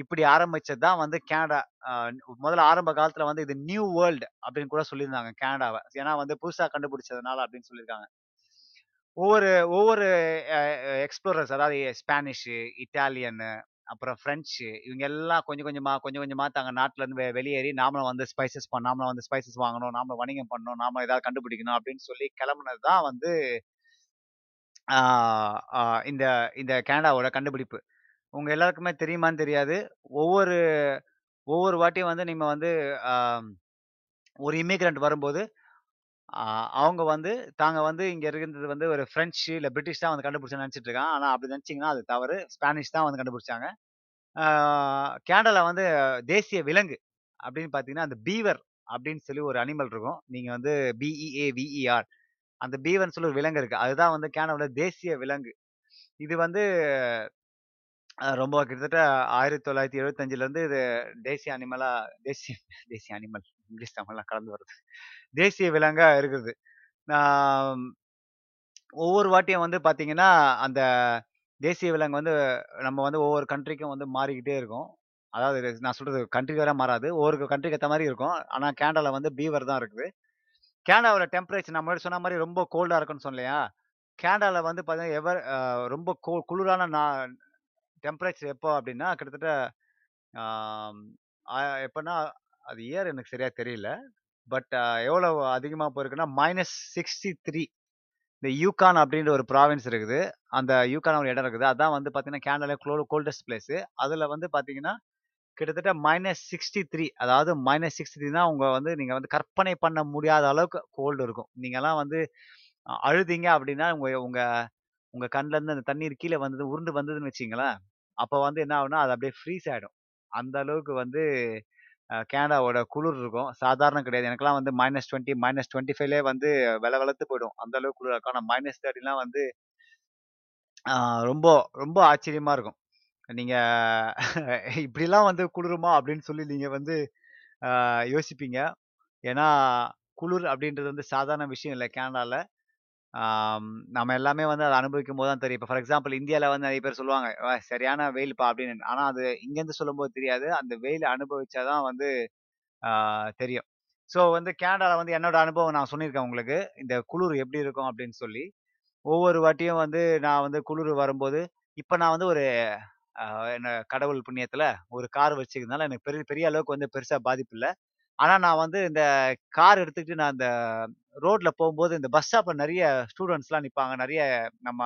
இப்படி ஆரம்பிச்சது தான் வந்து கனடா. ஆஹ் முதல்ல ஆரம்ப காலத்துல வந்து இது நியூ வேர்ல்டு அப்படின்னு கூட சொல்லியிருந்தாங்க கனடாவை, ஏன்னா வந்து புதுசா கண்டுபிடிச்சதுனால அப்படின்னு சொல்லியிருக்காங்க. ஒவ்வொரு ஒவ்வொரு எக்ஸ்ப்ளோரர்ஸ், அதாவது ஸ்பானிஷு, இட்டாலியனு, அப்புறம் ஃப்ரெஞ்சு, இவங்க எல்லாம் கொஞ்சம் கொஞ்சமா கொஞ்சம் கொஞ்சமா தங்க நாட்டுல இருந்து வெ- வெளியேறி நாமளும் வந்து ஸ்பைசஸ் பண்ண நாமளும் வந்து ஸ்பைசஸ் வாங்கணும், நாம வணிகம் பண்ணணும், நாம ஏதாவது கண்டுபிடிக்கணும் அப்படின்னு சொல்லி கிளம்புனது தான் வந்து ஆஹ் ஆஹ் இந்த இந்த கனடாவோட கண்டுபிடிப்பு. உங்க எல்லாருக்குமே தெரியுமான்னு தெரியாது, ஒவ்வொரு ஒவ்வொரு வாட்டியும் வந்து நீங்க வந்து ஆஹ் ஒரு இமிகிரண்ட் வரும்போது ஆஹ் அவங்க வந்து தாங்க வந்து இங்க இருக்கிறது வந்து ஒரு பிரெஞ்சு இல்ல பிரிட்டிஷ் தான் வந்து கண்டுபிடிச்சு நினைச்சிட்டு இருக்காங்க. ஆனா அப்படி நினைச்சீங்கன்னா அது தவறு, ஸ்பானிஷ் தான் வந்து கண்டுபிடிச்சாங்க. ஆஹ் கனடால வந்து தேசிய விலங்கு அப்படின்னு பாத்தீங்கன்னா அந்த பீவர் அப்படின்னு சொல்லி ஒரு அனிமல் இருக்கும். நீங்க வந்து பிஇஏவிஇஆர், அந்த பீவர்னு சொல்லி ஒரு விலங்கு இருக்கு, அதுதான் வந்து கனடாவோட தேசிய விலங்கு. இது வந்து அஹ் ரொம்ப கிட்டத்தட்ட ஆயிரத்தி தொள்ளாயிரத்தி எழுபத்தஞ்சுல இருந்து இது தேசிய அனிமலா, தேசிய தேசிய அனிமல் இங்கிலீஷ் தமிழ்லாம் கலந்து வருது, தேசிய விலங்கா இருக்குது. ஆம், ஒவ்வொரு வாட்டியும் வந்து பாத்தீங்கன்னா அந்த தேசிய விலங்கு வந்து நம்ம வந்து ஒவ்வொரு கண்ட்ரிக்கும் வந்து மாறிக்கிட்டே இருக்கும். அதாவது இது நான் சொல்றது கண்ட்ரி வேற மாறாது, ஒவ்வொரு கண்ட்ரிக்கு ஏற்ற மாதிரி இருக்கும். ஆனா கேனடால வந்து பீவர் தான் இருக்குது. கேனடாவோட டெம்பரேச்சர் நம்ம முன்னாடி சொன்ன மாதிரி ரொம்ப கோல்டா இருக்குன்னு சொன்னலையா, கேனடால வந்து பாத்தீங்கன்னா எவர் அஹ் ரொம்ப கு குளிரான நா- டெம்பரேச்சர் எப்போ அப்படின்னா கிட்டத்தட்ட ஆம், ஆ- எப்பன்னா அது இயர் எனக்கு சரியா தெரியல, பட் எவ்வளவு அதிகமா போயிருக்குன்னா மைனஸ் சிக்ஸ்டி த்ரீ. இந்த யூகான் அப்படின்ற ஒரு ப்ராவின்ஸ் இருக்குது, அந்த யூகான் ஒரு இடம் இருக்குது, அதான் வந்து பாத்தீங்கன்னா கேனடால குளோ கோல்டஸ்ட் பிளேஸ். அதுல வந்து பாத்தீங்கன்னா கிட்டத்தட்ட மைனஸ் சிக்ஸ்டி த்ரீ, அதாவது மைனஸ் சிக்ஸ்டி த்ரீ உங்க வந்து நீங்க வந்து கற்பனை பண்ண முடியாத அளவுக்கு கோல்டு இருக்கும். நீங்க எல்லாம் வந்து அஹ், அழுதீங்க அப்படின்னா உங்க உங்க உங்க கண்ணுல இருந்து அந்த தண்ணீர் கீழே வந்தது உருண்டு வந்ததுன்னு வச்சிங்களேன், அப்போ வந்து என்ன ஆகும்னா அது அப்படியே ஃப்ரீஸ் ஆயிடும். அந்த அளவுக்கு வந்து அஹ், கனடாவோட குளிர் இருக்கும், சாதாரணம் கிடையாது. எனக்கெல்லாம் வந்து மைனஸ் டுவெண்ட்டி மைனஸ் டுவெண்ட்டி ஃபைவ்லேயே வந்து வில வெளத்து போயிடும், அந்த அளவுக்கு குளிர் இருக்கும். ஆனால் மைனஸ் தேர்ட்டிலாம் வந்து அஹ், ரொம்ப ரொம்ப ஆச்சரியமா இருக்கும். நீங்க இப்படிலாம் வந்து குளிருமா அப்படின்னு சொல்லி நீங்க வந்து அஹ், யோசிப்பீங்க. ஏன்னா குளிர் அப்படின்றது வந்து சாதாரண விஷயம் இல்லை கனடால. ஆம், நம்ம எல்லாமே வந்து அதை அனுபவிக்கும் போது தான் தெரியும். இப்போ ஃபார் எக்ஸாம்பிள் இந்தியாவில் வந்து நிறைய பேர் சொல்லுவாங்க, "வா, சரியான வெயில்ப்பா" அப்படின்னு. ஆனால் அது இங்கேருந்து சொல்லும்போது தெரியாது, அந்த வெயில் அனுபவிச்சாதான் வந்து ஆ, தெரியும். ஸோ வந்து கனடாவில் வந்து என்னோட அனுபவம் நான் சொல்லியிருக்கேன் உங்களுக்கு, இந்த குளிர் எப்படி இருக்கும் அப்படின்னு சொல்லி. ஒவ்வொரு வாட்டியும் வந்து நான் வந்து குளிர் வரும்போது இப்போ நான் வந்து ஒரு ஆ, என்ன கடவுள் புண்ணியத்தில் ஒரு கார் வச்சுக்கிறதுனால எனக்கு பெரிய பெரிய அளவுக்கு வந்து பெருசாக பாதிப்பு இல்லை. ஆனா நான் வந்து இந்த கார் எடுத்துக்கிட்டு நான் இந்த ரோட்ல போகும்போது இந்த பஸ் ஸ்டாப்ல நிறைய ஸ்டூடெண்ட்ஸ்லாம் நிப்பாங்க, நிறைய நம்ம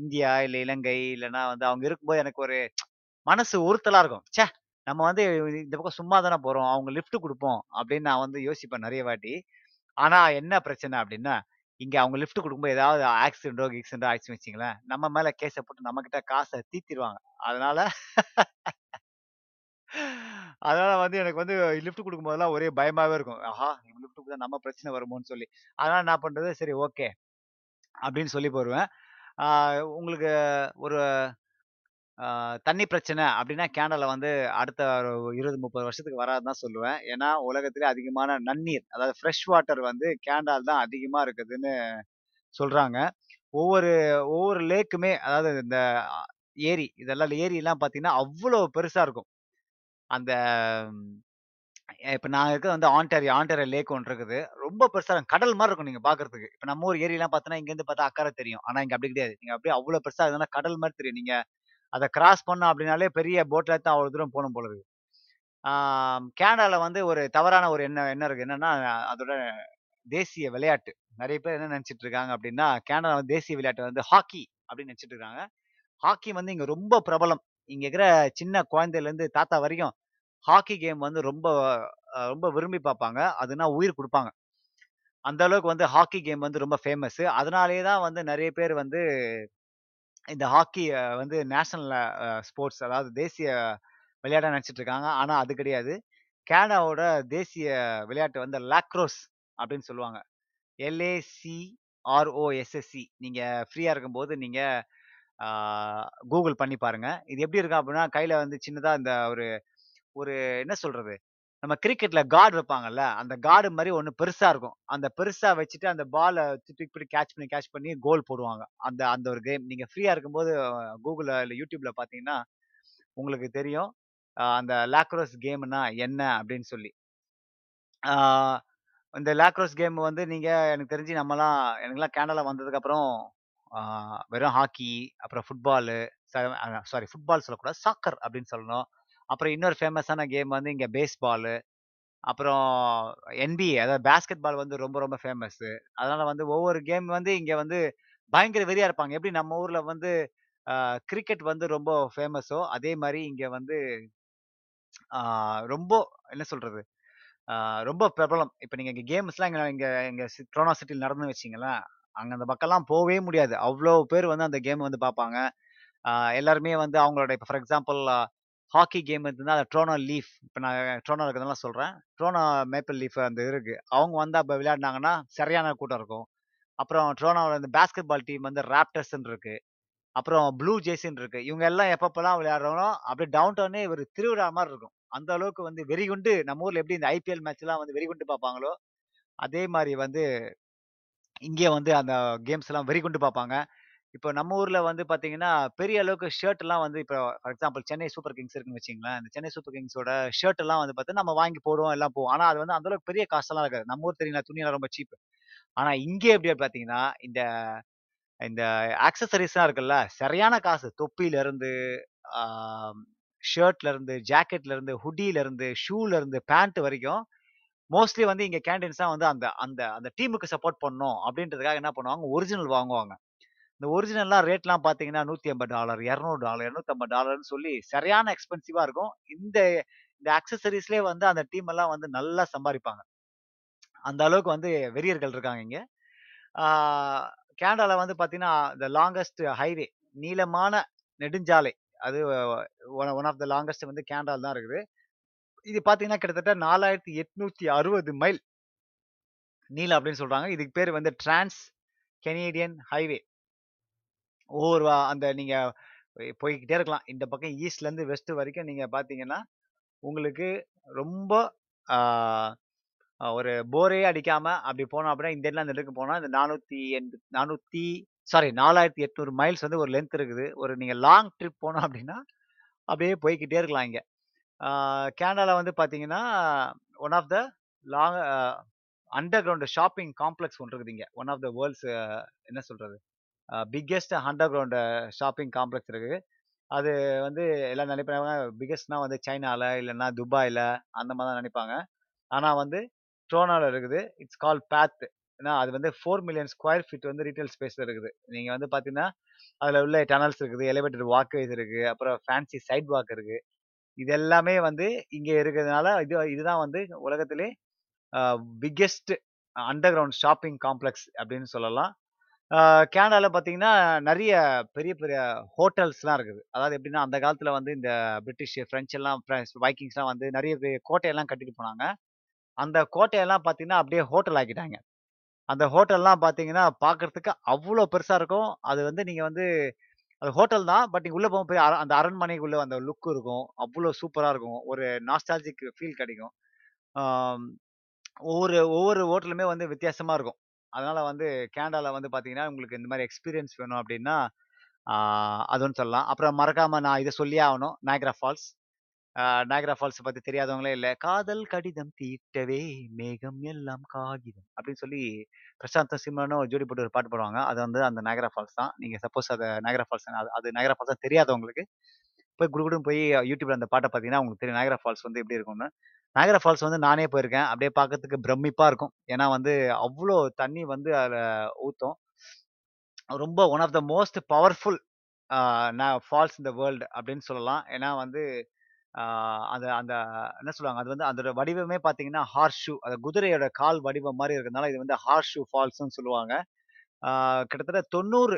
இந்தியா இல்ல இலங்கை இல்லைன்னா வந்து அவங்க இருக்கும்போது எனக்கு ஒரு மனசு உறுத்தலா இருக்கும். ச்சே நம்ம வந்து இந்த பக்கம் சும்மா தானே போறோம், அவங்க லிஃப்ட் கொடுப்போம் அப்படின்னு நான் வந்து யோசிப்பேன் நிறைய வாட்டி. ஆனா என்ன பிரச்சனை அப்படின்னா இங்க அவங்க லிஃப்ட் கொடுக்கும்போது ஏதாவது ஆக்சிடென்டோ கீக்சிடென்டோ ஆயிடுச்சுன்னு வச்சுங்களேன், நம்ம மேல கேஸை போட்டு நம்ம கிட்ட காசை தீத்திடுவாங்க. அதனால அதனால வந்து எனக்கு வந்து லிஃப்ட் கொடுக்கும்போதெல்லாம் ஒரே பயமாவே இருக்கும். ஆஹா லிஃப்ட் கொடுத்தா நம்ம பிரச்சனை வருமோன்னு சொல்லி. அதனால நான் பண்றது சரி ஓகே அப்படின்னு சொல்லி போடுவேன். ஆஹ் உங்களுக்கு ஒரு ஆஹ் தண்ணி பிரச்சனை அப்படின்னா கேனல்ல வந்து அடுத்த ஒரு இருபது முப்பது வருஷத்துக்கு வராதுதான் சொல்லுவேன். ஏன்னா உலகத்துல அதிகமான நன்னீர் அதாவது ஃப்ரெஷ் வாட்டர் வந்து கேண்டால் தான் அதிகமா இருக்குதுன்னு சொல்றாங்க. ஒவ்வொரு ஒவ்வொரு லேக்குமே அதாவது இந்த ஏரி இதெல்லாம் ஏரி எல்லாம் பாத்தீங்கன்னா அவ்வளோ பெருசா இருக்கும். அந்த ம், இப்ப நான் இருக்கிறது வந்து ஆண்டாரி ஆண்டாரி லேக் ஒன்று இருக்குது, ரொம்ப பெருசா இருக்கும், கடல் மாதிரி இருக்கும் நீங்க பாக்குறதுக்கு. இப்ப நம்ம ஊர் ஏரியெல்லாம் பார்த்தோன்னா இங்க இருந்து பார்த்தா அக்கறை தெரியும், ஆனா இங்க அப்படி கிடையாது. நீங்க அப்படியே அவ்வளவு பெருசா இருக்குதுன்னா கடல் மாதிரி தெரியும். நீங்க அதை கிராஸ் பண்ணோம் அப்படின்னாலே பெரிய போட்ல தான் அவ்வளவு தூரம் போகணும் போல இருக்கு. ஆஹ் கேனடால வந்து ஒரு தவறான ஒரு என்ன என்ன இருக்கு என்னன்னா அதோட தேசிய விளையாட்டு நிறைய பேர் என்ன நினைச்சிட்டு இருக்காங்க அப்படின்னா கேனடா வந்து தேசிய விளையாட்டு வந்து ஹாக்கி அப்படின்னு நினைச்சிட்டு இருக்காங்க. ஹாக்கி வந்து இங்க ரொம்ப பிரபலம், இங்க இருக்கிற சின்ன குழந்தையில இருந்து தாத்தா வரைக்கும் ஹாக்கி கேம் வந்து ரொம்ப அஹ், ரொம்ப விரும்பி பார்ப்பாங்க, அதுனா உயிர் கொடுப்பாங்க. அந்த அளவுக்கு வந்து ஹாக்கி கேம் வந்து ரொம்ப ஃபேமஸ். அதனாலேயே தான் வந்து நிறைய பேர் வந்து இந்த ஹாக்கி அஹ், வந்து நேஷனல் ஸ்போர்ட்ஸ் அதாவது தேசிய விளையாட்டா நினைச்சிட்டு இருக்காங்க. ஆனா அது கிடையாது. கனடாவோட தேசிய விளையாட்டு வந்து லாக்ரோஸ் அப்படின்னு சொல்லுவாங்க, எல்ஏசிஆர்ஓஎஸ்எஸ்சி. நீங்க ஃப்ரீயா இருக்கும்போது நீங்க ஆஹ், கூகுள் பண்ணி பாருங்க. இது எப்படி இருக்கும் அப்படின்னா கையில வந்து சின்னதா இந்த ஒரு ஒரு என்ன சொல்றது நம்ம கிரிக்கெட்ல கார்டு வைப்பாங்கல்ல அந்த கார்டு மாதிரி ஒன்று பெருசா இருக்கும். அந்த பெருசா வச்சுட்டு அந்த பாலை திருப்பி இப்படி கேட்ச் பண்ணி கேட்ச் பண்ணி கோல் போடுவாங்க. அந்த அந்த ஒரு கேம் நீங்க ஃப்ரீயா இருக்கும்போது கூகுள் இல்லை யூடியூப்ல பாத்தீங்கன்னா உங்களுக்கு தெரியும் அஹ் அந்த லாக்ரோஸ் கேம்னா என்ன அப்படின்னு சொல்லி. ஆஹ் இந்த லாக்ரோஸ் கேம் வந்து நீங்க எனக்கு தெரிஞ்சு நம்மலாம் எனக்குலாம் கேனடா வந்ததுக்கு அப்புறம் ஆஹ் வெறும் ஹாக்கி அப்புறம் ஃபுட்பாலு சாரி ஃபுட்பால் சொல்லக்கூடாது சாக்கர் அப்படின்னு சொல்லணும். அப்புறம் இன்னொரு ஃபேமஸான கேம் வந்து இங்க பேஸ்பாலு அப்புறம் என்பிஏ அதாவது பேஸ்கெட் பால் வந்து ரொம்ப ரொம்ப ஃபேமஸ். அதனால வந்து ஒவ்வொரு கேம் வந்து இங்க வந்து பயங்கர வெறியா இருப்பாங்க. எப்படி நம்ம ஊர்ல வந்து கிரிக்கெட் வந்து ரொம்ப ஃபேமஸோ அதே மாதிரி இங்க வந்து ஆஹ் ரொம்ப என்ன சொல்றது ஆஹ் ரொம்ப பிரபலம். இப்போ நீங்கள் இங்கே கேம்ஸ்லாம் இங்கே இங்கே எங்கள் ட்ரோனா சிட்டியில் நடந்து வச்சிங்களேன் அங்கே அந்த பக்கம்லாம் போகவே முடியாது, அவ்வளோ பேர் வந்து அந்த கேம் வந்து பார்ப்பாங்க. ஆஹ் எல்லாருமே வந்து அவங்களோட இப்போ ஃபார் எக்ஸாம்பிள் ஹாக்கி கேம் இருந்ததுன்னா அந்த ட்ரோனா லீஃப் இப்போ நான் ட்ரோனா இருக்கிறதெல்லாம் சொல்கிறேன், ட்ரோனா மேப்பிள் லீஃப் அந்த இருக்கு அவங்க வந்து அப்போ விளையாடினாங்கன்னா சரியான கூட்டம் இருக்கும். அப்புறம் ட்ரோனாவில் இந்த பேஸ்கெட் பால் டீம் வந்து ராப்டர்ஸ்ன்னு இருக்கு, அப்புறம் ப்ளூ ஜேசின்னு இருக்கு. இவங்க எல்லாம் எப்பப்பெல்லாம் விளையாடுறவங்களோ அப்படியே டவுன் டவுனே ஒரு திருவிழா மாதிரி இருக்கும். அந்த அளவுக்கு வந்து வெறிகுண்டு நம்ம ஊர்ல எப்படி இந்த ஐபிஎல் மேட்ச் எல்லாம் வந்து வெறிகுண்டு பார்ப்பாங்களோ அதே மாதிரி வந்து இங்கே வந்து அந்த கேம்ஸ் எல்லாம் வெறிகுண்டு பார்ப்பாங்க. இப்போ நம்ம ஊர்ல வந்து பாத்தீங்கன்னா பெரிய அளவுக்கு ஷர்ட் எல்லாம் வந்து இப்போ for example Chennai super Kings இருக்குன்னு வச்சுங்களேன், இந்த சென்னை சூப்பர் கிங்ஸோட ஷர்ட் எல்லாம் வந்து பார்த்தா நம்ம வாங்கி போடுவோம் எல்லாம் போவோம். ஆனா அது வந்து அந்த அளவுக்கு பெரிய காசெல்லாம் இருக்காது நம்ம ஊர் தெரியுங்களா, துணியெல்லாம் ரொம்ப சீப். ஆனா இங்கே எப்படி பாத்தீங்கன்னா இந்த இந்த ஆக்சசரிஸ்லாம் இருக்குல்ல சரியான காசு, தொப்பில இருந்து ஷர்ட்ல இருந்து ஜாக்கெட்ல இருந்து ஹுடியில இருந்து ஷூல இருந்து பேண்ட் வரைக்கும் மோஸ்ட்லி வந்து இங்க கேண்டீன்ஸ் தான் வந்து அந்த அந்த அந்த டீமுக்கு சப்போர்ட் பண்ணணும் அப்படின்றதுக்காக என்ன பண்ணுவாங்க ஒரிஜினல் வாங்குவாங்க. இந்த ஒரிஜினல்லாம் ரேட்லாம் பாத்தீங்கன்னா நூத்தி ஐம்பது டாலர் இரநூறு டாலர் இரநூத்தம்பது டாலர்னு சொல்லி சரியான எக்ஸ்பென்சிவா இருக்கும். இந்த இந்த ஆக்சசரிஸ்லேயே வந்து அந்த டீம் எல்லாம் வந்து நல்லா சம்பாதிப்பாங்க. அந்த அளவுக்கு வந்து வெறியர்கள் இருக்காங்க இங்க. ஆஹ் கேனடால வந்து பாத்தீங்கன்னா த லாங்கஸ்ட் ஹைவே நீளமான நெடுஞ்சாலை அது ஒன் ஆஃப் த லாங்கஸ்ட் வந்து கேனடால தான் இருக்குது. இது பாத்தீங்கன்னா கிட்டத்தட்ட நாலாயிரத்தி எட்நூத்தி அறுபது மைல் நீளம் அப்படின்னு சொல்றாங்க. இதுக்கு பேர் வந்து டிரான்ஸ் கெனேடியன் ஹைவே. ஒவ்வொரு வா- அந்த நீங்க போய்கிட்டே இருக்கலாம் இந்த பக்கம் ஈஸ்ட்ல இருந்து வெஸ்ட் வரைக்கும். நீங்க பாத்தீங்கன்னா உங்களுக்கு ரொம்ப ஆஹ் அஹ் ஒரு போரே அடிக்காம அப்படி போனோம் அப்படின்னா இந்த இடத்துல அந்த இடத்துக்கு போனா இந்த நானூத்தி எண்ப நானூத்தி சாரி நாலாயிரத்தி எட்நூறு மைல்ஸ் வந்து ஒரு லென்த் இருக்குது. ஒரு நீங்க லாங் ட்ரிப் போனோம் அப்படின்னா அப்படியே போய்கிட்டே இருக்கலாம் இங்க. ஆஹ் கேனடால வந்து பாத்தீங்கன்னா one of the long underground shopping complex ஒன்று இருக்குது இங்க. ஒன் ஆஃப் த வேர்ல்ட்ஸ் என்ன சொல்றது biggest underground shopping complex இருக்கு. அது வந்து எல்லாம் நினைப்பாங்க பிக்கெஸ்ட்னா வந்து சைனால இல்லைன்னா துபாயில அந்த மாதிரி தான் நினைப்பாங்க. ஆனால் வந்து ட்ரோனாவில் இருக்குது. It's call PATH. ஏன்னா அது வந்து ஃபோர் மில்லியன் ஸ்கொயர் ஃபீட் வந்து ரீட்டைல் ஸ்பேஸில் இருக்குது. நீங்கள் வந்து பார்த்தீங்கன்னா அதில் உள்ள டனல்ஸ் இருக்குது, எலிவேட்டட் வாக்வேஸ் இருக்குது, அப்புறம் ஃபேன்சி சைட் வாக் இருக்குது. இது எல்லாமே வந்து இங்கே இருக்கிறதுனால இது இதுதான் வந்து உலகத்திலே biggest underground shopping complex அப்படின்னு சொல்லலாம். கேனடாவில் பார்த்தீங்கன்னா நிறைய பெரிய பெரிய ஹோட்டல்ஸ்லாம் இருக்குது. அதாவது எப்படின்னா அந்த காலத்தில் வந்து இந்த பிரிட்டிஷ் ஃப்ரெஞ்சு எல்லாம் வைக்கிங்ஸ்லாம் வந்து நிறைய பெரிய கோட்டையெல்லாம் கட்டிட்டு போனாங்க. அந்த கோட்டையெல்லாம் பார்த்தீங்கன்னா அப்படியே ஹோட்டல் ஆக்கிட்டாங்க. அந்த ஹோட்டல்லாம் பார்த்தீங்கன்னா பார்க்குறதுக்கு அவ்வளோ பெருசாக இருக்கும். அது வந்து நீங்கள் வந்து அது ஹோட்டல் தான், பட் நீங்கள் உள்ளே போகும்போது அந்த அரண்மனைக்குள்ளே அந்த லுக்கு இருக்கும், அவ்வளோ சூப்பராக இருக்கும். ஒரு நாஸ்டால்ஜிக் ஃபீல் கிடைக்கும். ஒவ்வொரு ஒவ்வொரு ஹோட்டலுமே வந்து வித்தியாசமாக இருக்கும். அதனால் வந்து கேனடாவில் வந்து பார்த்தீங்கன்னா உங்களுக்கு இந்த மாதிரி எக்ஸ்பீரியன்ஸ் வேணும் அப்படின்னா அதுன்னு சொல்லலாம். அப்புறம் மறக்காமல் நான் இதை சொல்லியே ஆகணும், நயாகரா ஃபால்ஸ். நயாகரா ஃபால்ஸ் பற்றி தெரியாதவங்களே இல்லை. காதல் கடிதம் தீட்டவே மேகம் எல்லாம் காகிதம் அப்படின்னு சொல்லி பிரசாந்தும் சிம்ரனும் ஜோடி போட்டு ஒரு பாட்டு போடுவாங்க. அது வந்து அந்த நயாகரா ஃபால்ஸ் தான். நீங்கள் சப்போஸ் அதை நயாகரா ஃபால்ஸ் அது நயாகரா ஃபால்ஸ் தான் தெரியாதவங்களுக்கு போய் குடுகுடுன்னு போய் யூடியூப்ல அந்த பாட்டை பார்த்தீங்கன்னா உங்களுக்கு தெரியும் நயாகரா ஃபால்ஸ் வந்து எப்படி இருக்கும்னு. நயாகரா ஃபால்ஸ் வந்து நானே போயிருக்கேன். அப்படியே பார்க்கறதுக்கு பிரமிப்பாக இருக்கும். ஏன்னா வந்து அவ்வளோ தண்ணி வந்து அதில் ஊற்றும். ரொம்ப one of the most powerful falls இந்த வேர்ல்டு அப்படின்னு சொல்லலாம். ஏன்னா வந்து அது அந்த என்ன சொல்லுவாங்க, அது வந்து அதோட வடிவமே பார்த்தீங்கன்னா ஹார்ஸ் ஷூ, அந்த குதிரையோட கால் வடிவம் மாதிரி இருக்கிறதுனால இது வந்து ஹார்ஸ் ஷூ ஃபால்ஸ்ன்னு சொல்லுவாங்க. கிட்டத்தட்ட தொண்ணூறு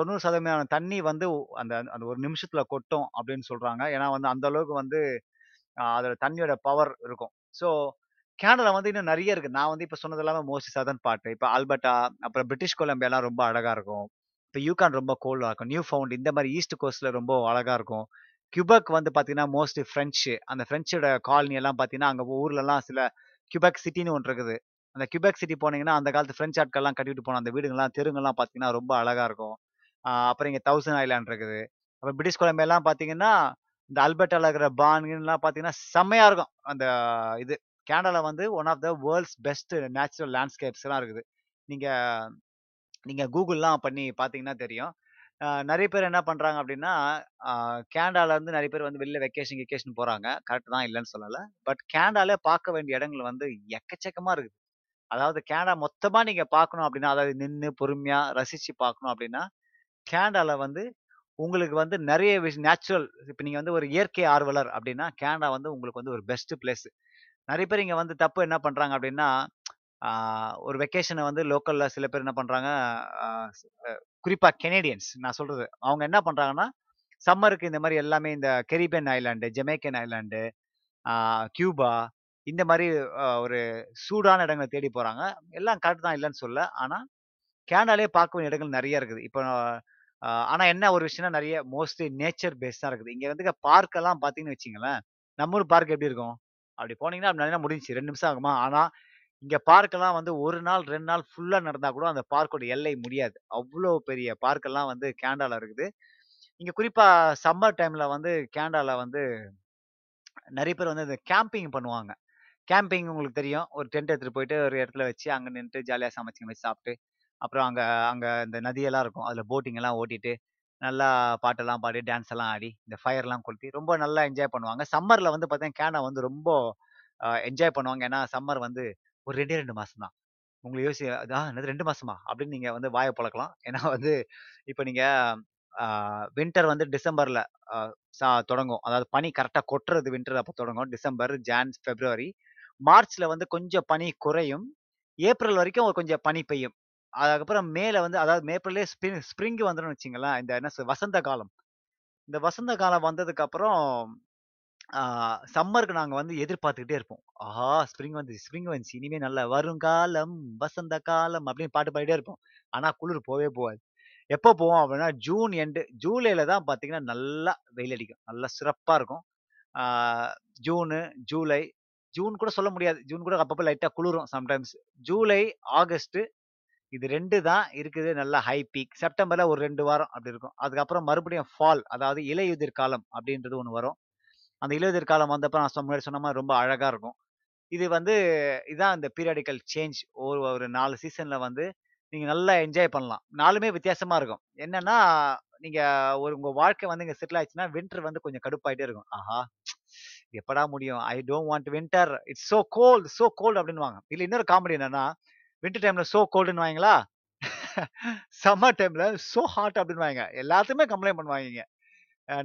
தொண்ணூறு சதவீதமான தண்ணி வந்து அந்த அந்த ஒரு நிமிஷத்துல கொட்டும் அப்படின்னு சொல்றாங்க. ஏன்னா வந்து அந்த அளவுக்கு வந்து அதோட தண்ணியோட பவர் இருக்கும். ஸோ கேனடா வந்து இன்னும் நிறைய இருக்கு. நான் வந்து இப்போ சொன்னது எல்லாமே மோஸ்ட்லி சதர்ன் பார்ட். இப்போ ஆல்பர்ட்டா, அப்புறம் பிரிட்டிஷ் கொலம்பியாலாம் ரொம்ப அழகா இருக்கும். இப்போ யூகான் ரொம்ப கோல்டா இருக்கும். நியூ ஃபவுண்ட் இந்த மாதிரி ஈஸ்ட் கோஸ்ட்ல ரொம்ப அழகா இருக்கும். கியூபக் வந்து பார்த்தீங்கன்னா மோஸ்ட்லி ஃப்ரெஞ்சு. அந்த ஃப்ரெஞ்சோட காலனி எல்லாம் பார்த்தீங்கன்னா அங்கே ஊர்லலாம் சில கியூபக் சிட்டின்னு ஒன்று இருக்குது. அந்த கியூபக் சிட்டி போனீங்கன்னா அந்த காலத்து ஃப்ரெஞ்ச் ஆட்கள்லாம் கட்டிட்டு போன அந்த வீடுங்கள்லாம் தெருங்கள்லாம் பார்த்தீங்கன்னா ரொம்ப அழகா இருக்கும். அப்புறம் இங்கே தௌசண்ட் ஐலாண்ட் இருக்குது. அப்புறம் பிரிட்டிஷ் கொலம்பியாலாம் பார்த்தீங்கன்னா இந்த ஆல்பர்ட்டாவில் இருக்கிற பான்லாம் பார்த்தீங்கன்னா செம்மையா இருக்கும். அந்த இது கேனடாவில் வந்து one of the world's best natural லேண்ட்ஸ்கேப்ஸ்லாம் இருக்குது. நீங்கள் நீங்கள் கூகுள்லாம் பண்ணி பார்த்தீங்கன்னா தெரியும். நிறைய பேர் என்ன பண்ணுறாங்க அப்படின்னா கேனடாலேருந்து நிறைய பேர் வந்து வெளியில் வெக்கேஷன் வெக்கேஷன் போகிறாங்க. கரெக்ட் தான், இல்லைன்னு சொல்லலை. பட் கேனடாலே பார்க்க வேண்டிய இடங்கள் வந்து எக்கச்சக்கமாக இருக்குது. அதாவது கேனடா மொத்தமாக நீங்கள் பார்க்கணும் அப்படின்னா, அதாவது நின்று பொறுமையாக ரசித்து பார்க்கணும் அப்படின்னா கேனடாவில் வந்து உங்களுக்கு வந்து நிறைய விஷயம் நேச்சுரல். இப்போ நீங்கள் வந்து ஒரு இயற்கை ஆர்வலர் அப்படின்னா கேனடா வந்து உங்களுக்கு வந்து ஒரு பெஸ்ட் பிளேஸ். நிறைய பேர் இங்கே வந்து தப்பு என்ன பண்ணுறாங்க அப்படின்னா, ஒரு வெக்கேஷனை வந்து லோக்கலில் சில பேர் என்ன பண்ணுறாங்க, குறிப்பாக கெனேடியன்ஸ் நான் சொல்கிறது, அவங்க என்ன பண்ணுறாங்கன்னா சம்மருக்கு இந்த மாதிரி எல்லாமே இந்த Caribbean island, Jamaican island, Cuba இந்த மாதிரி ஒரு சூடான இடங்களை தேடி போகிறாங்க. எல்லாம் கரெக்ட் தான், இல்லைன்னு சொல்ல. ஆனால் கேனடாலே பார்க்க வேண்டிய இடங்கள் நிறைய இருக்குது. இப்போ ஆனால் என்ன ஒரு விஷயம்னா நிறைய மோஸ்ட்லி நேச்சர் பேஸ் தான் இருக்குது. இங்கே வந்து பார்க்கெல்லாம் பார்த்தீங்கன்னு வச்சிங்களேன், நம்ம ஊர் பார்க் எப்படி இருக்கும், அப்படி போனீங்கன்னா அப்படி நல்லா முடிஞ்சிச்சு, ரெண்டு நிமிஷம் ஆகுமா. ஆனால் இங்கே பார்க்கெல்லாம் வந்து ஒரு நாள் ரெண்டு நாள் ஃபுல்லாக நடந்தால் கூட அந்த பார்க்கோட எல்லை முடியாது. அவ்வளோ பெரிய பார்க்கெல்லாம் வந்து கேனடாவில் இருக்குது. இங்கே குறிப்பாக சம்மர் டைமில் வந்து கேனடாவில் வந்து நிறைய பேர் வந்து இந்த கேம்பிங் பண்ணுவாங்க. கேம்பிங் உங்களுக்கு தெரியும், ஒரு டென்ட் எடுத்துகிட்டு போயிட்டு ஒரு இடத்துல வச்சு அங்கே நின்றுட்டு ஜாலியாக சமைச்சு வச்சு சாப்பிட்டு, அப்புறம் அங்கே அங்கே இந்த நதியெல்லாம் இருக்கும், அதில் போட்டிங்கெல்லாம் ஓட்டிட்டு நல்லா பாட்டெல்லாம் பாடி டான்ஸ் எல்லாம் ஆடி இந்த ஃபயர்லாம் கொளுத்தி ரொம்ப நல்லா என்ஜாய் பண்ணுவாங்க. சம்மரில் வந்து பார்த்தீங்கன்னா கேனடா வந்து ரொம்ப என்ஜாய் பண்ணுவாங்க. ஏன்னா சம்மர் வந்து ஒரு ரெண்டே ரெண்டு மாதம் தான். உங்களுக்கு யோசி அதான் என்னது ரெண்டு மாதமா அப்படின்னு நீங்கள் வந்து வாயை பழக்கலாம். ஏன்னா வந்து இப்போ நீங்கள் வின்டர் வந்து டிசம்பரில் தொடங்கும், அதாவது பனி கரெக்டாக கொட்டுறது வின்டர் அப்போ தொடங்கும். டிசம்பர், ஜான், பிப்ரவரி, மார்ச்சில் வந்து கொஞ்சம் பனி குறையும், ஏப்ரல் வரைக்கும் கொஞ்சம் பனி பெய்யும். அதுக்கப்புறம் மேலே வந்து அதாவது ஏப்ரல்லே ஸ்ப்ரிங் ஸ்ப்ரிங்கு வந்துடும் வச்சிங்களேன். இந்த என்ன வசந்த காலம், இந்த வசந்த காலம் வந்ததுக்கப்புறம் சம்மருக்கு நாங்கள் வந்து எதிர்பார்த்துக்கிட்டே இருப்போம். ஆஹா ஸ்ப்ரிங் வந்துச்சு ஸ்ப்ரிங் வந்துச்சு இனிமேல் நல்லா வருங்காலம் வசந்த காலம் அப்படின்னு பாட்டு பாடிட்டே இருப்போம். ஆனால் குளிர் போவே போகாது. எப்போ போவோம் அப்படின்னா ஜூன் எண்டு ஜூலையில தான் பார்த்தீங்கன்னா நல்லா வெயில் அடிக்கும், நல்லா சிறப்பாக இருக்கும். ஜூனு ஜூலை ஜூன் கூட சொல்ல முடியாது, ஜூன் கூட அப்பப்போ லைட்டாக குளிரும் சம்டைம்ஸ். ஜூலை ஆகஸ்ட்டு இது ரெண்டு தான் இருக்குது நல்லா ஹை பீக். செப்டம்பர்ல ஒரு ரெண்டு வாரம் அப்படி இருக்கும். அதுக்கப்புறம் மறுபடியும் ஃபால், அதாவது இலையுதிர் காலம் அப்படின்றது ஒன்று வரும். அந்த இலையுதிர் காலம் வந்தப்ப நான் முன்னாடி சொன்ன மாதிரி ரொம்ப அழகா இருக்கும். இது வந்து இதான் இந்த பீரியாடிக்கல் சேஞ்ச். ஒரு ஒரு நாலு சீசன்ல வந்து நீங்க நல்லா என்ஜாய் பண்ணலாம். நாலுமே வித்தியாசமா இருக்கும். என்னன்னா நீங்க ஒரு உங்க வாழ்க்கை வந்து இங்க செட்டில் ஆயிடுச்சுன்னா வின்டர் வந்து கொஞ்சம் கடுப்பாயிட்டே இருக்கும். ஆஹா எப்படா முடியும், I don't want winter, it's so cold so cold அப்படின்வாங்க. இதுல இன்னொரு காமெடி என்னன்னா, வின்டர் டைம்ல சோ கோல்டுன்னு வாங்களா, சம்மர் டைம்ல சோ ஹாட் அப்படின்னு வாங்க, எல்லாத்துக்குமே கம்ப்ளைண்ட் பண்ணுவாங்க.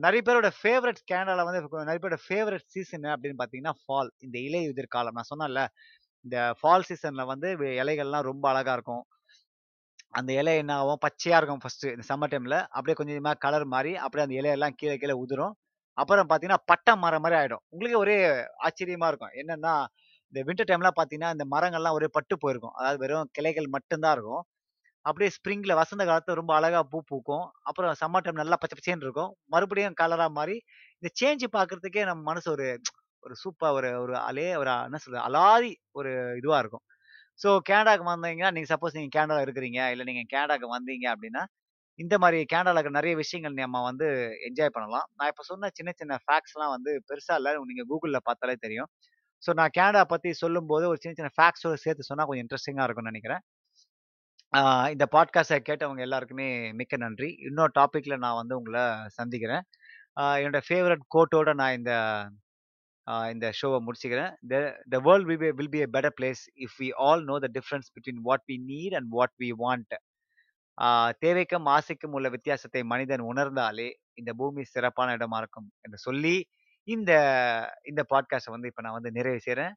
நிறைய பேரோட ஃபேவரட் கேனடால வந்து நிறைய பேரோட ஃபேவரட் சீசன் அப்படின்னு பார்த்தீங்கன்னா ஃபால், இந்த இலை உதிர் காலம். நான் சொன்னேன்ல, இந்த ஃபால் சீசன்ல வந்து இலைகள்லாம் ரொம்ப அழகா இருக்கும். அந்த இலை என்ன ஆகும், பச்சையா இருக்கும் ஃபர்ஸ்ட் இந்த சம்மர் டைம்ல, அப்படியே கொஞ்சமாக கலர் மாறி அப்படியே அந்த இலையெல்லாம் கீழே கீழே உதிரும். அப்புறம் பார்த்தீங்கன்னா பட்டை மரம் மாதிரி ஆயிடும். உங்களுக்கு ஒரே ஆச்சரியமா இருக்கும் என்னன்னா, இந்த வின்டர் டைம்லாம் பார்த்தீங்கன்னா இந்த மரங்கள்லாம் ஒரே பட்டு போயிருக்கும், அதாவது வெறும் கிளைகள் மட்டும்தான் இருக்கும். அப்படியே ஸ்ப்ரிங்ல வசந்த காலத்துல ரொம்ப அழகா பூ பூக்கும். அப்புறம் சம்மர் டைம் நல்லா பச்சை பச்சேன்னு இருக்கும், மறுபடியும் கலரா மாறி. இந்த சேஞ்சு பாக்குறதுக்கே நம்ம மனசு ஒரு ஒரு சூப்பர் ஒரு ஒரு அலே ஒரு என்ன சொல்ற அலாதி ஒரு இதுவா இருக்கும். ஸோ கேனடாவுக்கு வந்தீங்கன்னா, நீங்க சப்போஸ் நீங்க கேனடாவில் இருக்கிறீங்க இல்லை நீங்க கேனடாவுக்கு வந்தீங்க அப்படின்னா, இந்த மாதிரி கேனடாவில் இருக்கிற நிறைய விஷயங்கள் நம்ம வந்து என்ஜாய் பண்ணலாம். நான் இப்போ சொன்ன சின்ன சின்ன ஃபேக்ட்ஸ்லாம் வந்து பெருசா இல்லை, நீங்க கூகுளில் பார்த்தாலே தெரியும். ஸோ நான் கேனடா பத்தி சொல்லும் போது ஒரு சின்ன சின்ன ஃபேக்ட்ஸோட சேர்த்து சொன்னா கொஞ்சம் இன்ட்ரெஸ்டிங்கா இருக்கும்னு நினைக்கிறேன். இந்த பாட்காஸ்டை கேட்டவங்க எல்லாருக்குமே மிக்க நன்றி. இன்னொரு டாப்பிக்கில் நான் வந்து உங்களை சந்திக்கிறேன். என்னோட ஃபேவரட் கோட்டோட நான் இந்த இந்த ஷோவை முடிச்சுக்கிறேன். The the world will be will be a better place if we all know the difference between what we need and what we want. தேவைக்கும் ஆசைக்கும் உள்ள வித்தியாசத்தை மனிதன் உணர்ந்தாலே இந்த பூமி சிறப்பான இடமா இருக்கும் என்று சொல்லி இந்த இந்த பாட்காஸ்டை வந்து இப்போ நான் வந்து நிறைவு செய்கிறேன்.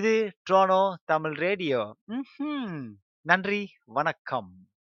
இது ட்ரோனோ தமிழ் ரேடியோ. நன்றி, வணக்கம்.